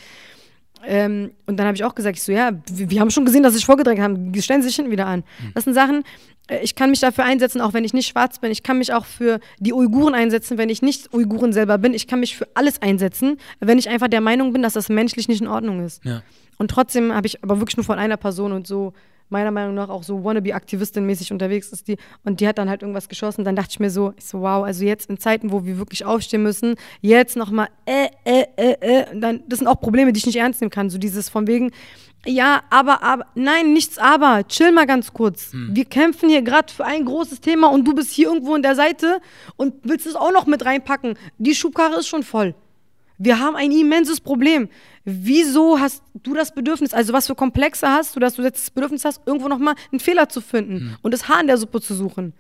Ähm, und dann habe ich auch gesagt, ich so, ja, wir, wir haben schon gesehen, dass sie sich vorgedrängt haben, stellen sie sich hinten wieder an. Mhm. Das sind Sachen, ich kann mich dafür einsetzen, auch wenn ich nicht schwarz bin. Ich kann mich auch für die Uiguren einsetzen, wenn ich nicht Uiguren selber bin. Ich kann mich für alles einsetzen, wenn ich einfach der Meinung bin, dass das menschlich nicht in Ordnung ist. Ja. Und trotzdem habe ich aber wirklich nur von einer Person und so, meiner Meinung nach auch so Wannabe-Aktivistin-mäßig unterwegs ist die. Und die hat dann halt irgendwas geschossen. Dann dachte ich mir so, ich so, wow, also jetzt in Zeiten, wo wir wirklich aufstehen müssen, jetzt nochmal, äh, äh, äh, äh. Und dann, das sind auch Probleme, die ich nicht ernst nehmen kann. So dieses von wegen, ja, aber, aber, nein, nichts aber. Chill mal ganz kurz. Hm. Wir kämpfen hier gerade für ein großes Thema und du bist hier irgendwo in der Seite und willst es auch noch mit reinpacken. Die Schubkarre ist schon voll. Wir haben ein immenses Problem. Wieso hast du das Bedürfnis, also was für Komplexe hast du, dass du jetzt das Bedürfnis hast, irgendwo nochmal einen Fehler zu finden mhm. und das Haar in der Suppe zu suchen?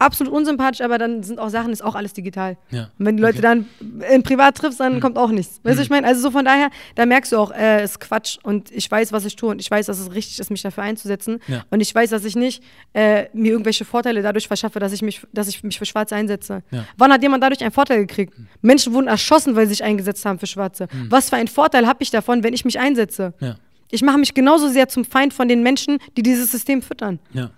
Absolut unsympathisch, aber dann sind auch Sachen, ist auch alles digital. Ja. Und wenn die Leute okay. dann in privat triffst, dann mhm. kommt auch nichts. Weißt du, mhm. ich meine, also so von daher, da merkst du auch, äh, ist Quatsch und ich weiß, was ich tue und ich weiß, dass es richtig ist, mich dafür einzusetzen ja. und ich weiß, dass ich nicht äh, mir irgendwelche Vorteile dadurch verschaffe, dass ich mich, dass ich mich für Schwarze einsetze. Ja. Wann hat jemand dadurch einen Vorteil gekriegt? Mhm. Menschen wurden erschossen, weil sie sich eingesetzt haben für Schwarze. Mhm. Was für einen Vorteil habe ich davon, wenn ich mich einsetze? Ja. Ich mache mich genauso sehr zum Feind von den Menschen, die dieses System füttern. Ja.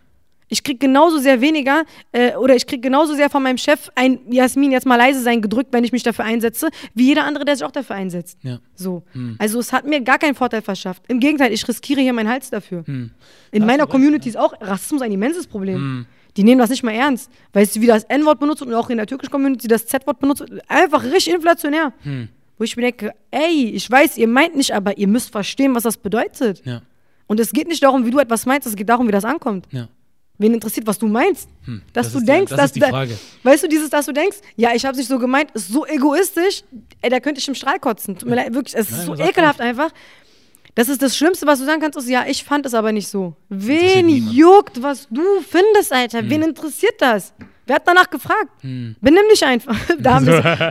Ich kriege genauso sehr weniger äh, oder ich kriege genauso sehr von meinem Chef ein Jasmin, jetzt mal leise sein, gedrückt, wenn ich mich dafür einsetze, wie jeder andere, der sich auch dafür einsetzt. Ja. So. Hm. Also es hat mir gar keinen Vorteil verschafft. Im Gegenteil, ich riskiere hier meinen Hals dafür. Hm. In das meiner Community ist auch Rassismus ein immenses Problem. Hm. Die nehmen das nicht mal ernst. Weißt du, wie das N-Wort benutzt und auch in der türkischen Community das Z-Wort benutzt, einfach richtig inflationär. Hm. Wo ich mir denke, ey, ich weiß, ihr meint nicht, aber ihr müsst verstehen, was das bedeutet. Ja. Und es geht nicht darum, wie du etwas meinst, es geht darum, wie das ankommt. Ja. Wen interessiert, was du meinst? Hm, dass das du ist denkst, die, das dass ist die Frage. Da, weißt du, dieses, dass du denkst, ja, ich hab's nicht so gemeint, ist so egoistisch, ey, da könnte ich im Strahl kotzen. Tut mir leid, wirklich, es ist so ekelhaft einfach. Das ist das Schlimmste, was du sagen kannst, ist, ja, ich fand es aber nicht so. Wen juckt, was du findest, Alter? Hm. Wen interessiert das? Wer hat danach gefragt? Hm. Benimm dich einfach.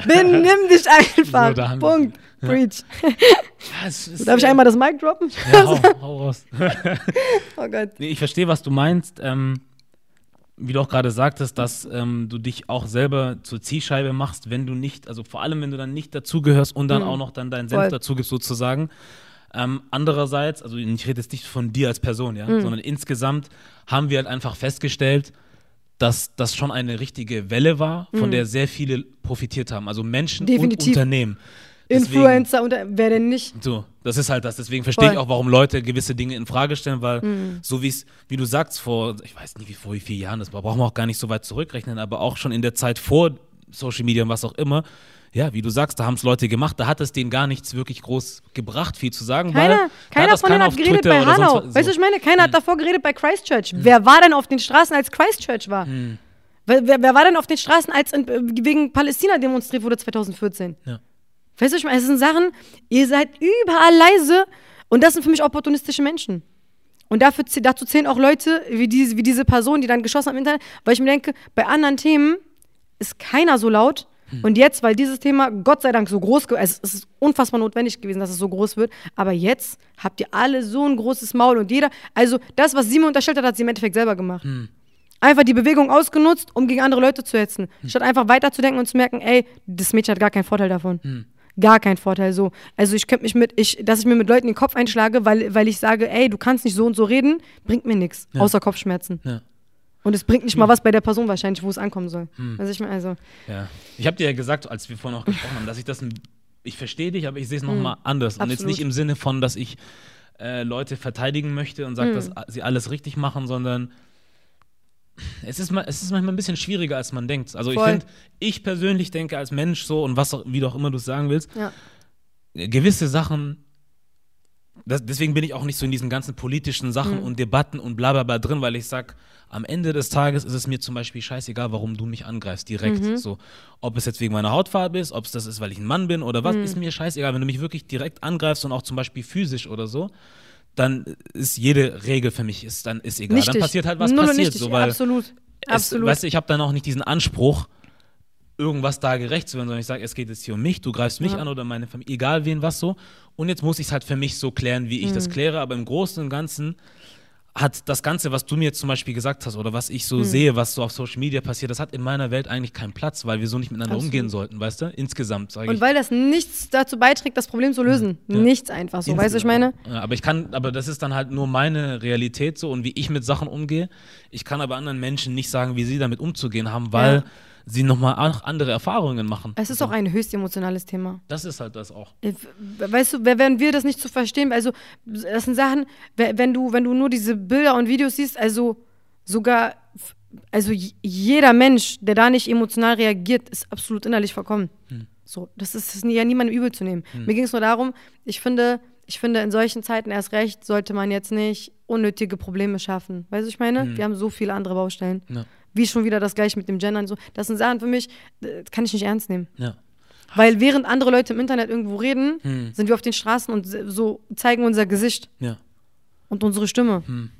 Benimm dich einfach. So, Punkt. Ja. Preach. Ist, darf ich einmal das Mic droppen? Ja, hau, hau raus. Oh Gott. Nee, ich verstehe, was du meinst. Ähm, wie du auch gerade sagtest, dass ähm, du dich auch selber zur Zielscheibe machst, wenn du nicht, also vor allem, wenn du dann nicht dazugehörst und dann mhm. auch noch dann deinen Senf dazugibst sozusagen. Ähm, andererseits, also ich rede jetzt nicht von dir als Person, ja, mhm. sondern insgesamt haben wir halt einfach festgestellt, dass das schon eine richtige Welle war, von mhm. der sehr viele profitiert haben. Also Menschen Definitiv. Und Unternehmen. Deswegen, Influencer, unter, wer denn nicht? So, das ist halt das. Deswegen verstehe ich auch, warum Leute gewisse Dinge in Frage stellen, weil mhm. so wie es, wie du sagst, vor, ich weiß nicht, wie vor wie vielen Jahren, das brauchen wir auch gar nicht so weit zurückrechnen, aber auch schon in der Zeit vor Social Media und was auch immer, ja, wie du sagst, da haben es Leute gemacht, da hat es denen gar nichts wirklich groß gebracht, viel zu sagen. Keiner, weil keiner von denen hat geredet bei Hanau. So. Weißt du, ich meine, keiner hm. hat davor geredet bei Christchurch. Hm. Wer war denn auf den Straßen, als Christchurch war? Hm. Wer, wer, wer war denn auf den Straßen, als in, wegen Palästina demonstriert wurde zwanzig vierzehn? Ja. Weißt du, ich meine, es sind Sachen, ihr seid überall leise und das sind für mich opportunistische Menschen. Und dafür, dazu zählen auch Leute wie diese, wie diese Person, die dann geschossen hat im Internet, weil ich mir denke, bei anderen Themen ist keiner so laut. Hm. Und jetzt, weil dieses Thema Gott sei Dank so groß geworden ist, es ist unfassbar notwendig gewesen, dass es so groß wird, aber jetzt habt ihr alle so ein großes Maul und jeder, also das, was sie mir unterstellt hat, hat sie im Endeffekt selber gemacht. Hm. Einfach die Bewegung ausgenutzt, um gegen andere Leute zu hetzen. Hm. Statt einfach weiterzudenken und zu merken, ey, das Mädchen hat gar keinen Vorteil davon. Hm. Gar kein Vorteil so. Also ich könnte mich mit, ich, dass ich mir mit Leuten den Kopf einschlage, weil, weil ich sage, ey, du kannst nicht so und so reden, bringt mir nichts, ja. außer Kopfschmerzen. Ja. Und es bringt nicht hm. mal was bei der Person wahrscheinlich, wo es ankommen soll. Hm. Also ich meine, also. Ja. Ich habe dir ja gesagt, als wir vorhin auch gesprochen haben, dass ich das, ich verstehe dich, aber ich sehe es nochmal hm. anders. Absolut. Und jetzt nicht im Sinne von, dass ich äh, Leute verteidigen möchte und sage, hm. dass sie alles richtig machen, sondern es ist, es ist manchmal ein bisschen schwieriger, als man denkt. Also Voll. ich finde, ich persönlich denke als Mensch so und was auch, wie du auch immer du es sagen willst, ja. gewisse Sachen, das, deswegen bin ich auch nicht so in diesen ganzen politischen Sachen mhm. und Debatten und bla bla bla drin, weil ich sag, am Ende des Tages ist es mir zum Beispiel scheißegal, warum du mich angreifst, direkt. Mhm. So, ob es jetzt wegen meiner Hautfarbe ist, ob es das ist, weil ich ein Mann bin oder was, mhm. ist mir scheißegal. Wenn du mich wirklich direkt angreifst und auch zum Beispiel physisch oder so, dann ist jede Regel für mich, ist, dann ist egal. Nichtig. Dann passiert halt, was Null passiert. So, weil absolut. Es, absolut. Weißt du, ich habe dann auch nicht diesen Anspruch, irgendwas da gerecht zu werden, sondern ich sage, es geht jetzt hier um mich, du greifst mich ja. an oder meine Familie, egal wen, was so. Und jetzt muss ich es halt für mich so klären, wie ich mhm. das kläre. Aber im Großen und Ganzen hat das Ganze, was du mir jetzt zum Beispiel gesagt hast oder was ich so mhm. sehe, was so auf Social Media passiert, das hat in meiner Welt eigentlich keinen Platz, weil wir so nicht miteinander Absolut. umgehen sollten, weißt du? Insgesamt, sage ich. Und weil das nichts dazu beiträgt, das Problem zu lösen. Ja. Nichts einfach so, Insgesamt. weißt du, ich meine? Ja, aber ich kann, aber das ist dann halt nur meine Realität so und wie ich mit Sachen umgehe. Ich kann aber anderen Menschen nicht sagen, wie sie damit umzugehen haben, weil ja. sie nochmal andere Erfahrungen machen. Es ist auch ein höchst emotionales Thema. Das ist halt das auch. Weißt du, wenn wir das nicht zu verstehen, also das sind Sachen, wenn du, wenn du nur diese Bilder und Videos siehst, also sogar, also jeder Mensch, der da nicht emotional reagiert, ist absolut innerlich verkommen. Hm. So, das ist, das ist ja niemandem übel zu nehmen. Hm. Mir ging es nur darum, ich finde, ich finde, in solchen Zeiten erst recht sollte man jetzt nicht unnötige Probleme schaffen. Weißt du, ich meine? Hm. Wir haben so viele andere Baustellen. Ja. Wie schon wieder das Gleiche mit dem Gender und so. Das sind Sachen für mich, das kann ich nicht ernst nehmen. Ja. Weil während andere Leute im Internet irgendwo reden, hm. sind wir auf den Straßen und so zeigen unser Gesicht. Ja. Und unsere Stimme. Hm.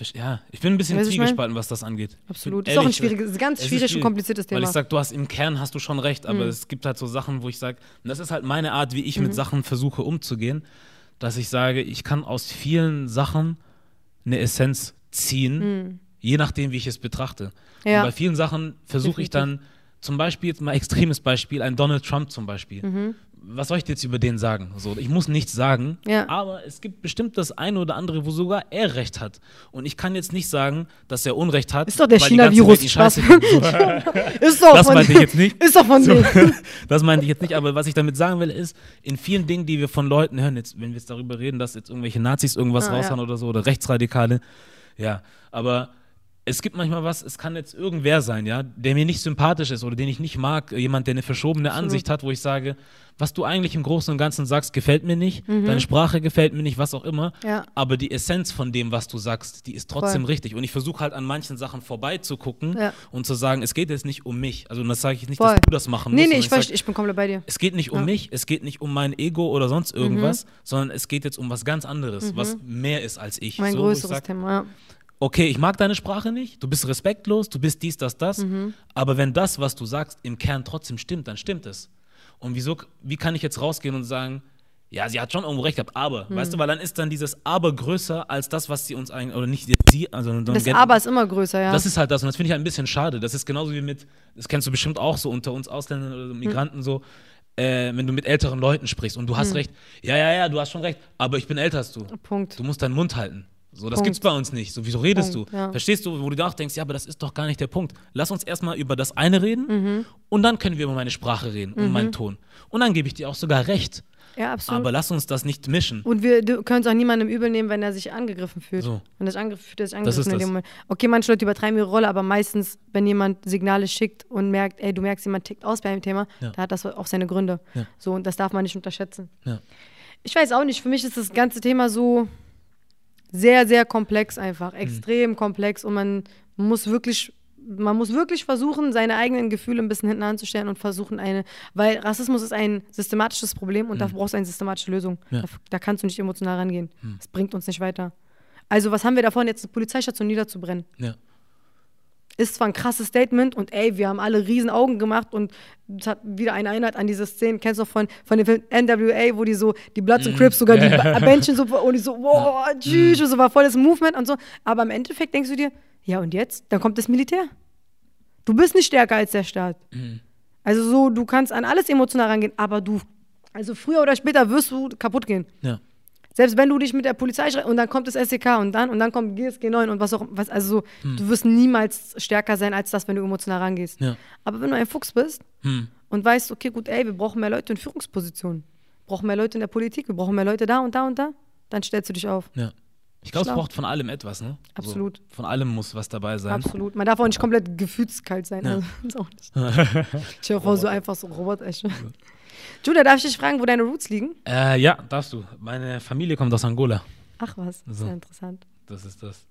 Ich, ja, ich bin ein bisschen zwiegespalten, was das angeht. Absolut. Das ist auch ein schwieriges, ganz schwieriges und kompliziertes Thema. Weil ich sag, du hast im Kern hast du schon recht, aber hm. es gibt halt so Sachen, wo ich sage, das ist halt meine Art, wie ich mhm. mit Sachen versuche umzugehen, dass ich sage, ich kann aus vielen Sachen eine Essenz ziehen, hm. je nachdem, wie ich es betrachte. Ja. Und bei vielen Sachen versuche ich dann, zum Beispiel, jetzt mal extremes Beispiel, ein Donald Trump zum Beispiel. Mhm. Was soll ich jetzt über den sagen? So, ich muss nichts sagen, ja. aber es gibt bestimmt das eine oder andere, wo sogar er Recht hat. Und ich kann jetzt nicht sagen, dass er Unrecht hat. Ist doch der China-Virus. Spaß. Ist doch das von meinte ich jetzt nicht. Ist doch von so, das meinte ich jetzt nicht, aber was ich damit sagen will, ist, in vielen Dingen, die wir von Leuten hören, jetzt, wenn wir jetzt darüber reden, dass jetzt irgendwelche Nazis irgendwas ah, raushauen ja. oder so, oder Rechtsradikale, ja, aber es gibt manchmal was, es kann jetzt irgendwer sein, ja, der mir nicht sympathisch ist oder den ich nicht mag, jemand, der eine verschobene Absolut. Ansicht hat, wo ich sage, was du eigentlich im Großen und Ganzen sagst, gefällt mir nicht, mhm. deine Sprache gefällt mir nicht, was auch immer, ja. aber die Essenz von dem, was du sagst, die ist trotzdem Voll. richtig und ich versuche halt an manchen Sachen vorbeizugucken ja. und zu sagen, es geht jetzt nicht um mich, also das sage ich nicht, Voll. dass du das machen nee, musst. Nee, nee, ich, ich, weiß, sag, ich bin komplett bei dir. Es geht nicht um ja. mich, es geht nicht um mein Ego oder sonst irgendwas, mhm. sondern es geht jetzt um was ganz anderes, mhm. was mehr ist als ich. Mein so, größeres ich sag, Thema, ja. okay, ich mag deine Sprache nicht, du bist respektlos, du bist dies, das, das, mhm. aber wenn das, was du sagst, im Kern trotzdem stimmt, dann stimmt es. Und wieso, wie kann ich jetzt rausgehen und sagen, ja, sie hat schon irgendwo recht gehabt, aber, mhm. weißt du, weil dann ist dann dieses Aber größer als das, was sie uns eigentlich, oder nicht sie, also das gen- Aber ist immer größer, ja. Das ist halt das und das finde ich halt ein bisschen schade. Das ist genauso wie mit, das kennst du bestimmt auch so unter uns Ausländern oder Migranten mhm. so, Äh, wenn du mit älteren Leuten sprichst und du hast mhm. recht, ja, ja, ja, du hast schon recht, aber ich bin älter als du. Punkt. Du musst deinen Mund halten. So, das Punkt. gibt's bei uns nicht. So, wieso redest Punkt, du? Ja. Verstehst du, wo du nachdenkst, ja, aber das ist doch gar nicht der Punkt. Lass uns erstmal über das eine reden mhm. und dann können wir über meine Sprache reden mhm. und meinen Ton. Und dann gebe ich dir auch sogar recht. Ja, absolut. Aber lass uns das nicht mischen. Und wir können es auch niemandem übel nehmen, wenn er sich angegriffen fühlt. So. Wenn er sich angegriffen fühlt, er sich angegriffen in dem Moment. Okay, manche Leute übertreiben ihre Rolle, aber meistens, wenn jemand Signale schickt und merkt, ey, du merkst, jemand tickt aus bei einem Thema, ja. da hat das auch seine Gründe. Ja. So, und das darf man nicht unterschätzen. Ja. Ich weiß auch nicht, für mich ist das ganze Thema so sehr, sehr komplex einfach, extrem mhm. komplex und man muss wirklich, man muss wirklich versuchen, seine eigenen Gefühle ein bisschen hinten anzustellen und versuchen eine, weil Rassismus ist ein systematisches Problem und mhm. da brauchst du eine systematische Lösung. Ja. Da, da kannst du nicht emotional rangehen. Mhm. Das bringt uns nicht weiter. Also was haben wir davon, jetzt eine Polizeistation niederzubrennen? Ja. Ist zwar ein krasses Statement und ey, wir haben alle riesen Augen gemacht und es hat wieder eine Einheit an diese Szenen, kennst du noch von, von dem Film N W A, wo die so, die Bloods und Crips sogar die ba- Bändchen so, und die so, wow, tschüss, und so war volles Movement und so, aber im Endeffekt denkst du dir, ja und jetzt? Dann kommt das Militär. Du bist nicht stärker als der Staat. Mhm. Also so, du kannst an alles emotional rangehen, aber du, also früher oder später wirst du kaputt gehen. Ja. Selbst wenn du dich mit der Polizei schreibst und dann kommt das S E K und dann und dann kommt G S G neun und was auch was, also so, hm. du wirst niemals stärker sein als das, wenn du emotional rangehst. Ja. Aber wenn du ein Fuchs bist hm. und weißt, okay, gut, ey, wir brauchen mehr Leute in Führungspositionen, wir brauchen mehr Leute in der Politik, wir brauchen mehr Leute da und da und da, dann stellst du dich auf. Ja. Ich glaube, es braucht von allem etwas, ne? Absolut. So, von allem muss was dabei sein. Absolut. Man darf auch nicht komplett gefühlskalt sein. Ja. Also, ist auch nicht. Ich höre vor so einfach so Robert Esche. Ja. Julia, darf ich dich fragen, wo deine Roots liegen? Äh, ja, darfst du. Meine Familie kommt aus Angola. Ach was, das so. ist ja interessant. Das ist das.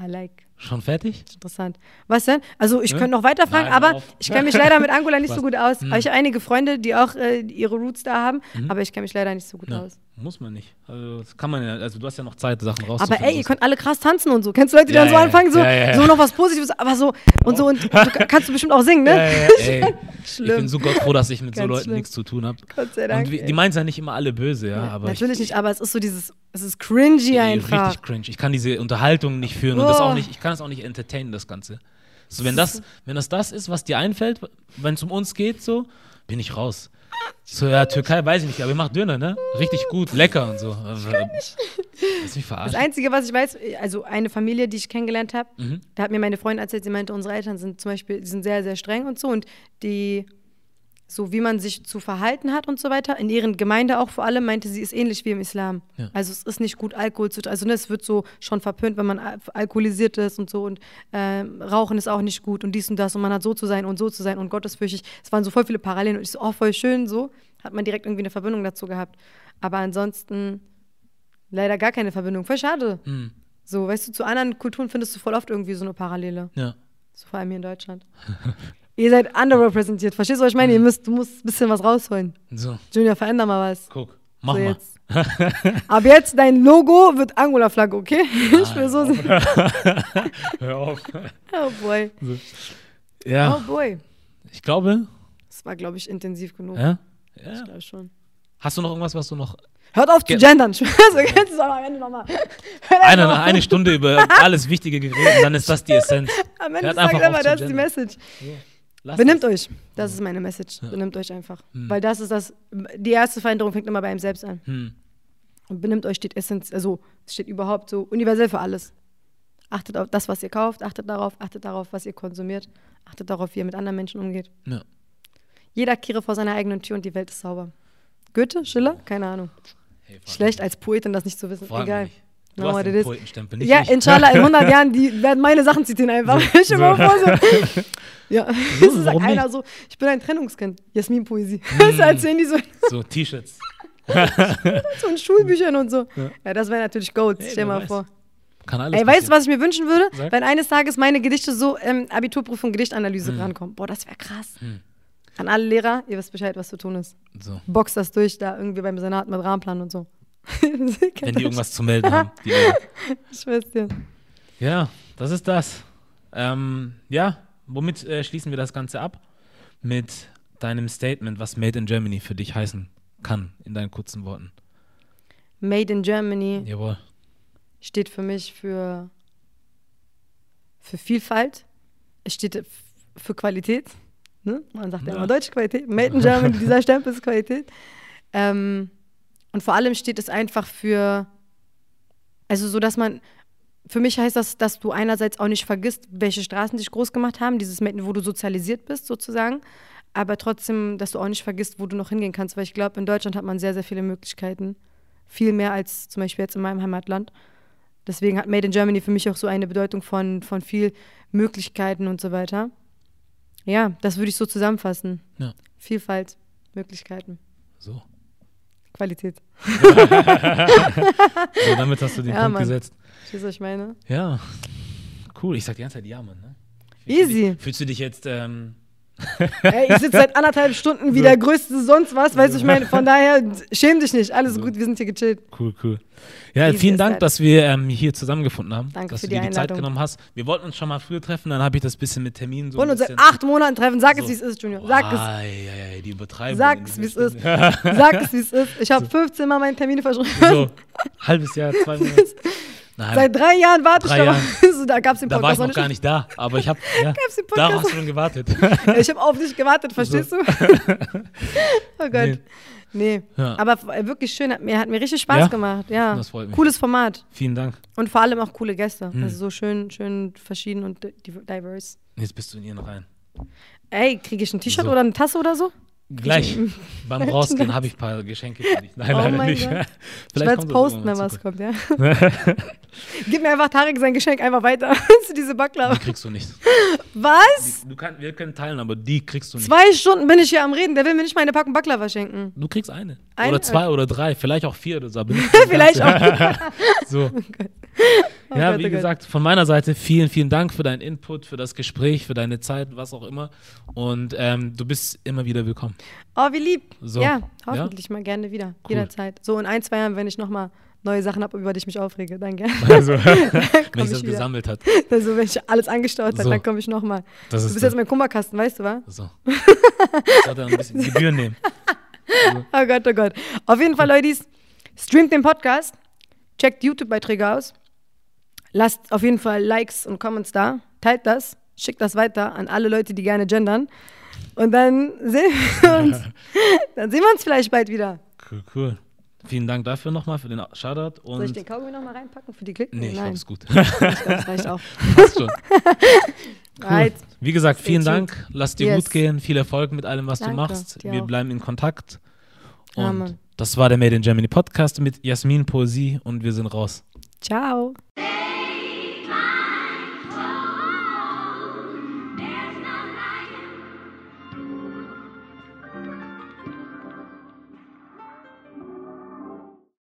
I like. Schon fertig? Interessant. Was denn? Also ich ne? könnte noch weiterfragen, Nein, aber auf. ich kenne mich leider mit Angola nicht so gut aus. Hm. Ich habe einige Freunde, die auch äh, ihre Roots da haben, hm. aber ich kenne mich leider nicht so gut ja. aus. Muss man nicht. Also, das kann man ja, also du hast ja noch Zeit, Sachen rauszufinden. Aber ey, ihr könnt alle krass tanzen und so. Kennst du Leute, die ja, dann so ja, anfangen, so, ja, ja. so noch was Positives, aber so und oh. so und, und du, kannst du bestimmt auch singen, ne? Ja, ja, ey. Schlimm. Ich bin so Gott froh, dass ich mit Ganz so Leuten schlimm. nichts zu tun habe. Gott sei Dank. Und wir, die meinen es ja nicht immer alle böse, ja. ja aber natürlich ich, nicht, aber es ist so dieses, es ist cringy einfach. Richtig cringy. Ich kann diese Unterhaltung nicht führen oh. und das auch nicht, ich kann das auch nicht entertainen, das Ganze. So, wenn das, wenn das das ist, was dir einfällt, wenn es um uns geht, so, bin ich raus. So, ja, Türkei weiß ich nicht, aber ihr macht Döner, ne? Richtig gut, lecker und so. Lass mich verarschen. Das Einzige, was ich weiß, also eine Familie, die ich kennengelernt habe, mhm. da hat mir meine Freundin erzählt, sie meinte, unsere Eltern sind zum Beispiel, die sind sehr, sehr streng und so und die, so wie man sich zu verhalten hat und so weiter, in ihren Gemeinde auch vor allem, meinte sie, ist ähnlich wie im Islam. Ja. Also es ist nicht gut, Alkohol zu, also ne, es wird so schon verpönt, wenn man al alkoholisiert ist und so und äh, Rauchen ist auch nicht gut und dies und das und man hat so zu sein und so zu sein und gottesfürchtig. Es waren so voll viele Parallelen und ich so, oh, voll schön, so hat man direkt irgendwie eine Verbindung dazu gehabt. Aber ansonsten leider gar keine Verbindung, voll schade. Mhm. So, weißt du, zu anderen Kulturen findest du voll oft irgendwie so eine Parallele. Ja. So vor allem hier in Deutschland. Ihr seid underrepräsentiert, verstehst du, was ich meine? Ihr müsst, du musst ein bisschen was rausholen. So. Junior, veränder mal was. Guck, mach so mal. Jetzt. Ab jetzt, dein Logo wird Angola-Flagge, okay? Ah, ich will so sehen. Hör auf. Oh boy. So. Ja. Oh boy. Ich glaube. Das war, glaube ich, intensiv genug. Ja? Ja. Ich glaube schon. Hast du noch irgendwas, was du noch... Hört auf Ge zu gendern. So kannst du es auch am Ende nochmal. Eine, eine Stunde über alles Wichtige geredet, und dann ist das die Essenz. Am Ende sagt immer, das ist die Message. Yeah. Lass Benimmt das. euch. Das ist meine Message. Ja. Benimmt euch einfach. Hm. Weil das ist das, die erste Veränderung fängt immer bei einem selbst an. Hm. Und benimmt euch steht Essenz, also steht überhaupt so universell für alles. Achtet auf das, was ihr kauft, achtet darauf, achtet darauf, was ihr konsumiert, achtet darauf, wie ihr mit anderen Menschen umgeht. Ja. Jeder kehre vor seiner eigenen Tür und die Welt ist sauber. Goethe, Schiller? Keine Ahnung. Hey, schlecht als Poetin das nicht zu wissen. Frag Egal. Mich. Du no, hast den Poetenstempel nicht. Ja, yeah, inshallah, in hundert Jahren, die werden meine Sachen zitieren einfach. So, ich so. immer vor so. Ja, so, es ist einer so, ich bin ein Trennungskind. Jasmin-Poesie. Mm. Erzählen die so. So T-Shirts. so in Schulbüchern und so. Ja, ja das wäre natürlich Gold, hey, stell mal weiß. vor. Kann alles Ey, weißt du, was ich mir wünschen würde? Sag. Wenn eines Tages meine Gedichte so ähm, Abiturprüfung Gedichtanalyse mm. rankommen. Boah, das wäre krass. Mm. An alle Lehrer, ihr wisst Bescheid, was zu tun ist. So. Box das durch, da irgendwie beim Senat mit Rahmenplan und so. Wenn die irgendwas zu melden haben. Die ich weiß dir. Ja, das ist das. Ähm, ja, womit äh, schließen wir das Ganze ab? Mit deinem Statement, was Made in Germany für dich heißen kann, in deinen kurzen Worten. Made in Germany Jawohl. steht für mich für, für Vielfalt. Es steht für Qualität. Ne? Man sagt ja immer deutsche Qualität. Made in Germany, dieser Stempel ist Qualität. Ähm, Und vor allem steht es einfach für, also so, dass man, für mich heißt das, dass du einerseits auch nicht vergisst, welche Straßen dich groß gemacht haben, dieses Mädchen, wo du sozialisiert bist sozusagen, aber trotzdem, dass du auch nicht vergisst, wo du noch hingehen kannst, weil ich glaube, in Deutschland hat man sehr, sehr viele Möglichkeiten, viel mehr als zum Beispiel jetzt in meinem Heimatland. Deswegen hat Made in Germany für mich auch so eine Bedeutung von, von viel Möglichkeiten und so weiter. Ja, das würde ich so zusammenfassen. Ja. Vielfalt, Möglichkeiten. So. Qualität. So, damit hast du den ja, Punkt Mann. gesetzt. Verstehst du, was ich meine? Ja. Cool, ich sag die ganze Zeit ja, Mann. Ne? Fühlst Easy. Du dich, fühlst du dich jetzt... Ähm Ey, ich sitze seit anderthalb Stunden so. wie der größte sonst was, weißt du, ich meine, von daher schäm dich nicht, alles so. gut, wir sind hier gechillt. Cool, cool. Ja, Easy vielen Dank, halt. dass wir ähm, hier zusammengefunden haben, Danke dass für du dir die, die Zeit genommen hast. Wir wollten uns schon mal früher treffen, dann habe ich das bisschen mit Terminen so Und uns seit acht Monaten treffen, sag so. es, wie es ist, Junior, sag oh, es. Ei, ei, ei, die Übertreibung. Sag es, wie es ist, sag es, wie es ist. Ich habe so. fünfzehn Mal meine Termine verschoben. So, halbes Jahr, zwei Monate. Nein, Seit drei Jahren warte drei ich darauf. So, da gab's den Podcast. Da war ich noch, noch gar nicht da, aber ich habe ja, darauf hast du schon gewartet. Ja, ich habe auf dich gewartet, verstehst so. du? Oh Gott. Nee. nee. Ja. Aber wirklich schön, hat mir, hat mir richtig Spaß ja? gemacht. Ja. Das freut mich. Cooles Format. Vielen Dank. Und vor allem auch coole Gäste. Mhm. Also so schön, schön verschieden und diverse. Jetzt bist du in ihr noch rein. Ey, kriege ich ein T-Shirt so. oder eine Tasse oder so? Gleich. Beim Rausgehen habe ich ein paar Geschenke für dich. Nein, oh leider nicht. Vielleicht ich werde es posten, wenn was kommt, ja. Gib mir einfach Tarek sein Geschenk einfach weiter. Diese Backlabe. Die kriegst du nicht. Was? Die, du kann, wir können teilen, aber die kriegst du nicht. Zwei Stunden bin ich hier am Reden. Der will mir nicht mal eine Packung Backlava schenken. Du kriegst eine. eine? Oder zwei oder drei. Vielleicht auch vier oder so. Vielleicht auch. so. Oh Oh ja, Gott, wie oh gesagt, Gott. Von meiner Seite vielen, vielen Dank für deinen Input, für das Gespräch, für deine Zeit, was auch immer. Und ähm, du bist immer wieder willkommen. Oh, wie lieb. So. Ja, hoffentlich ja? mal gerne wieder, cool. jederzeit. So in ein, zwei Jahren, wenn ich nochmal neue Sachen habe, über die ich mich aufrege, dann gerne. Also, wenn ich das wieder. gesammelt hat. Also, wenn ich alles angestaut so. hat, dann komme ich nochmal. Du bist das. jetzt mein Kummerkasten, weißt du, wa? So. Ich sollte ein bisschen Gebühren nehmen. Also. Oh Gott, oh Gott. Auf jeden cool. Fall, Leute, streamt den Podcast, checkt YouTube-Beiträge aus, lasst auf jeden Fall Likes und Comments da, teilt das, schickt das weiter an alle Leute, die gerne gendern. Und dann sehen wir uns, dann sehen wir uns vielleicht bald wieder. Cool, cool. Vielen Dank dafür nochmal, für den Shoutout. Und soll ich den Kaugummi nochmal reinpacken für die Klicken? Nee, ich glaube, es gut. Ich glaube, es reicht auch. Passt schon. Cool. Right. Wie gesagt, Stay vielen tuned. Dank. Lass dir yes. gut gehen. Viel Erfolg mit allem, was Danke, du machst. Wir auch. bleiben in Kontakt. Und ja, das war der Made in Germany Podcast mit Jasmin Poesie und wir sind raus. Ciao.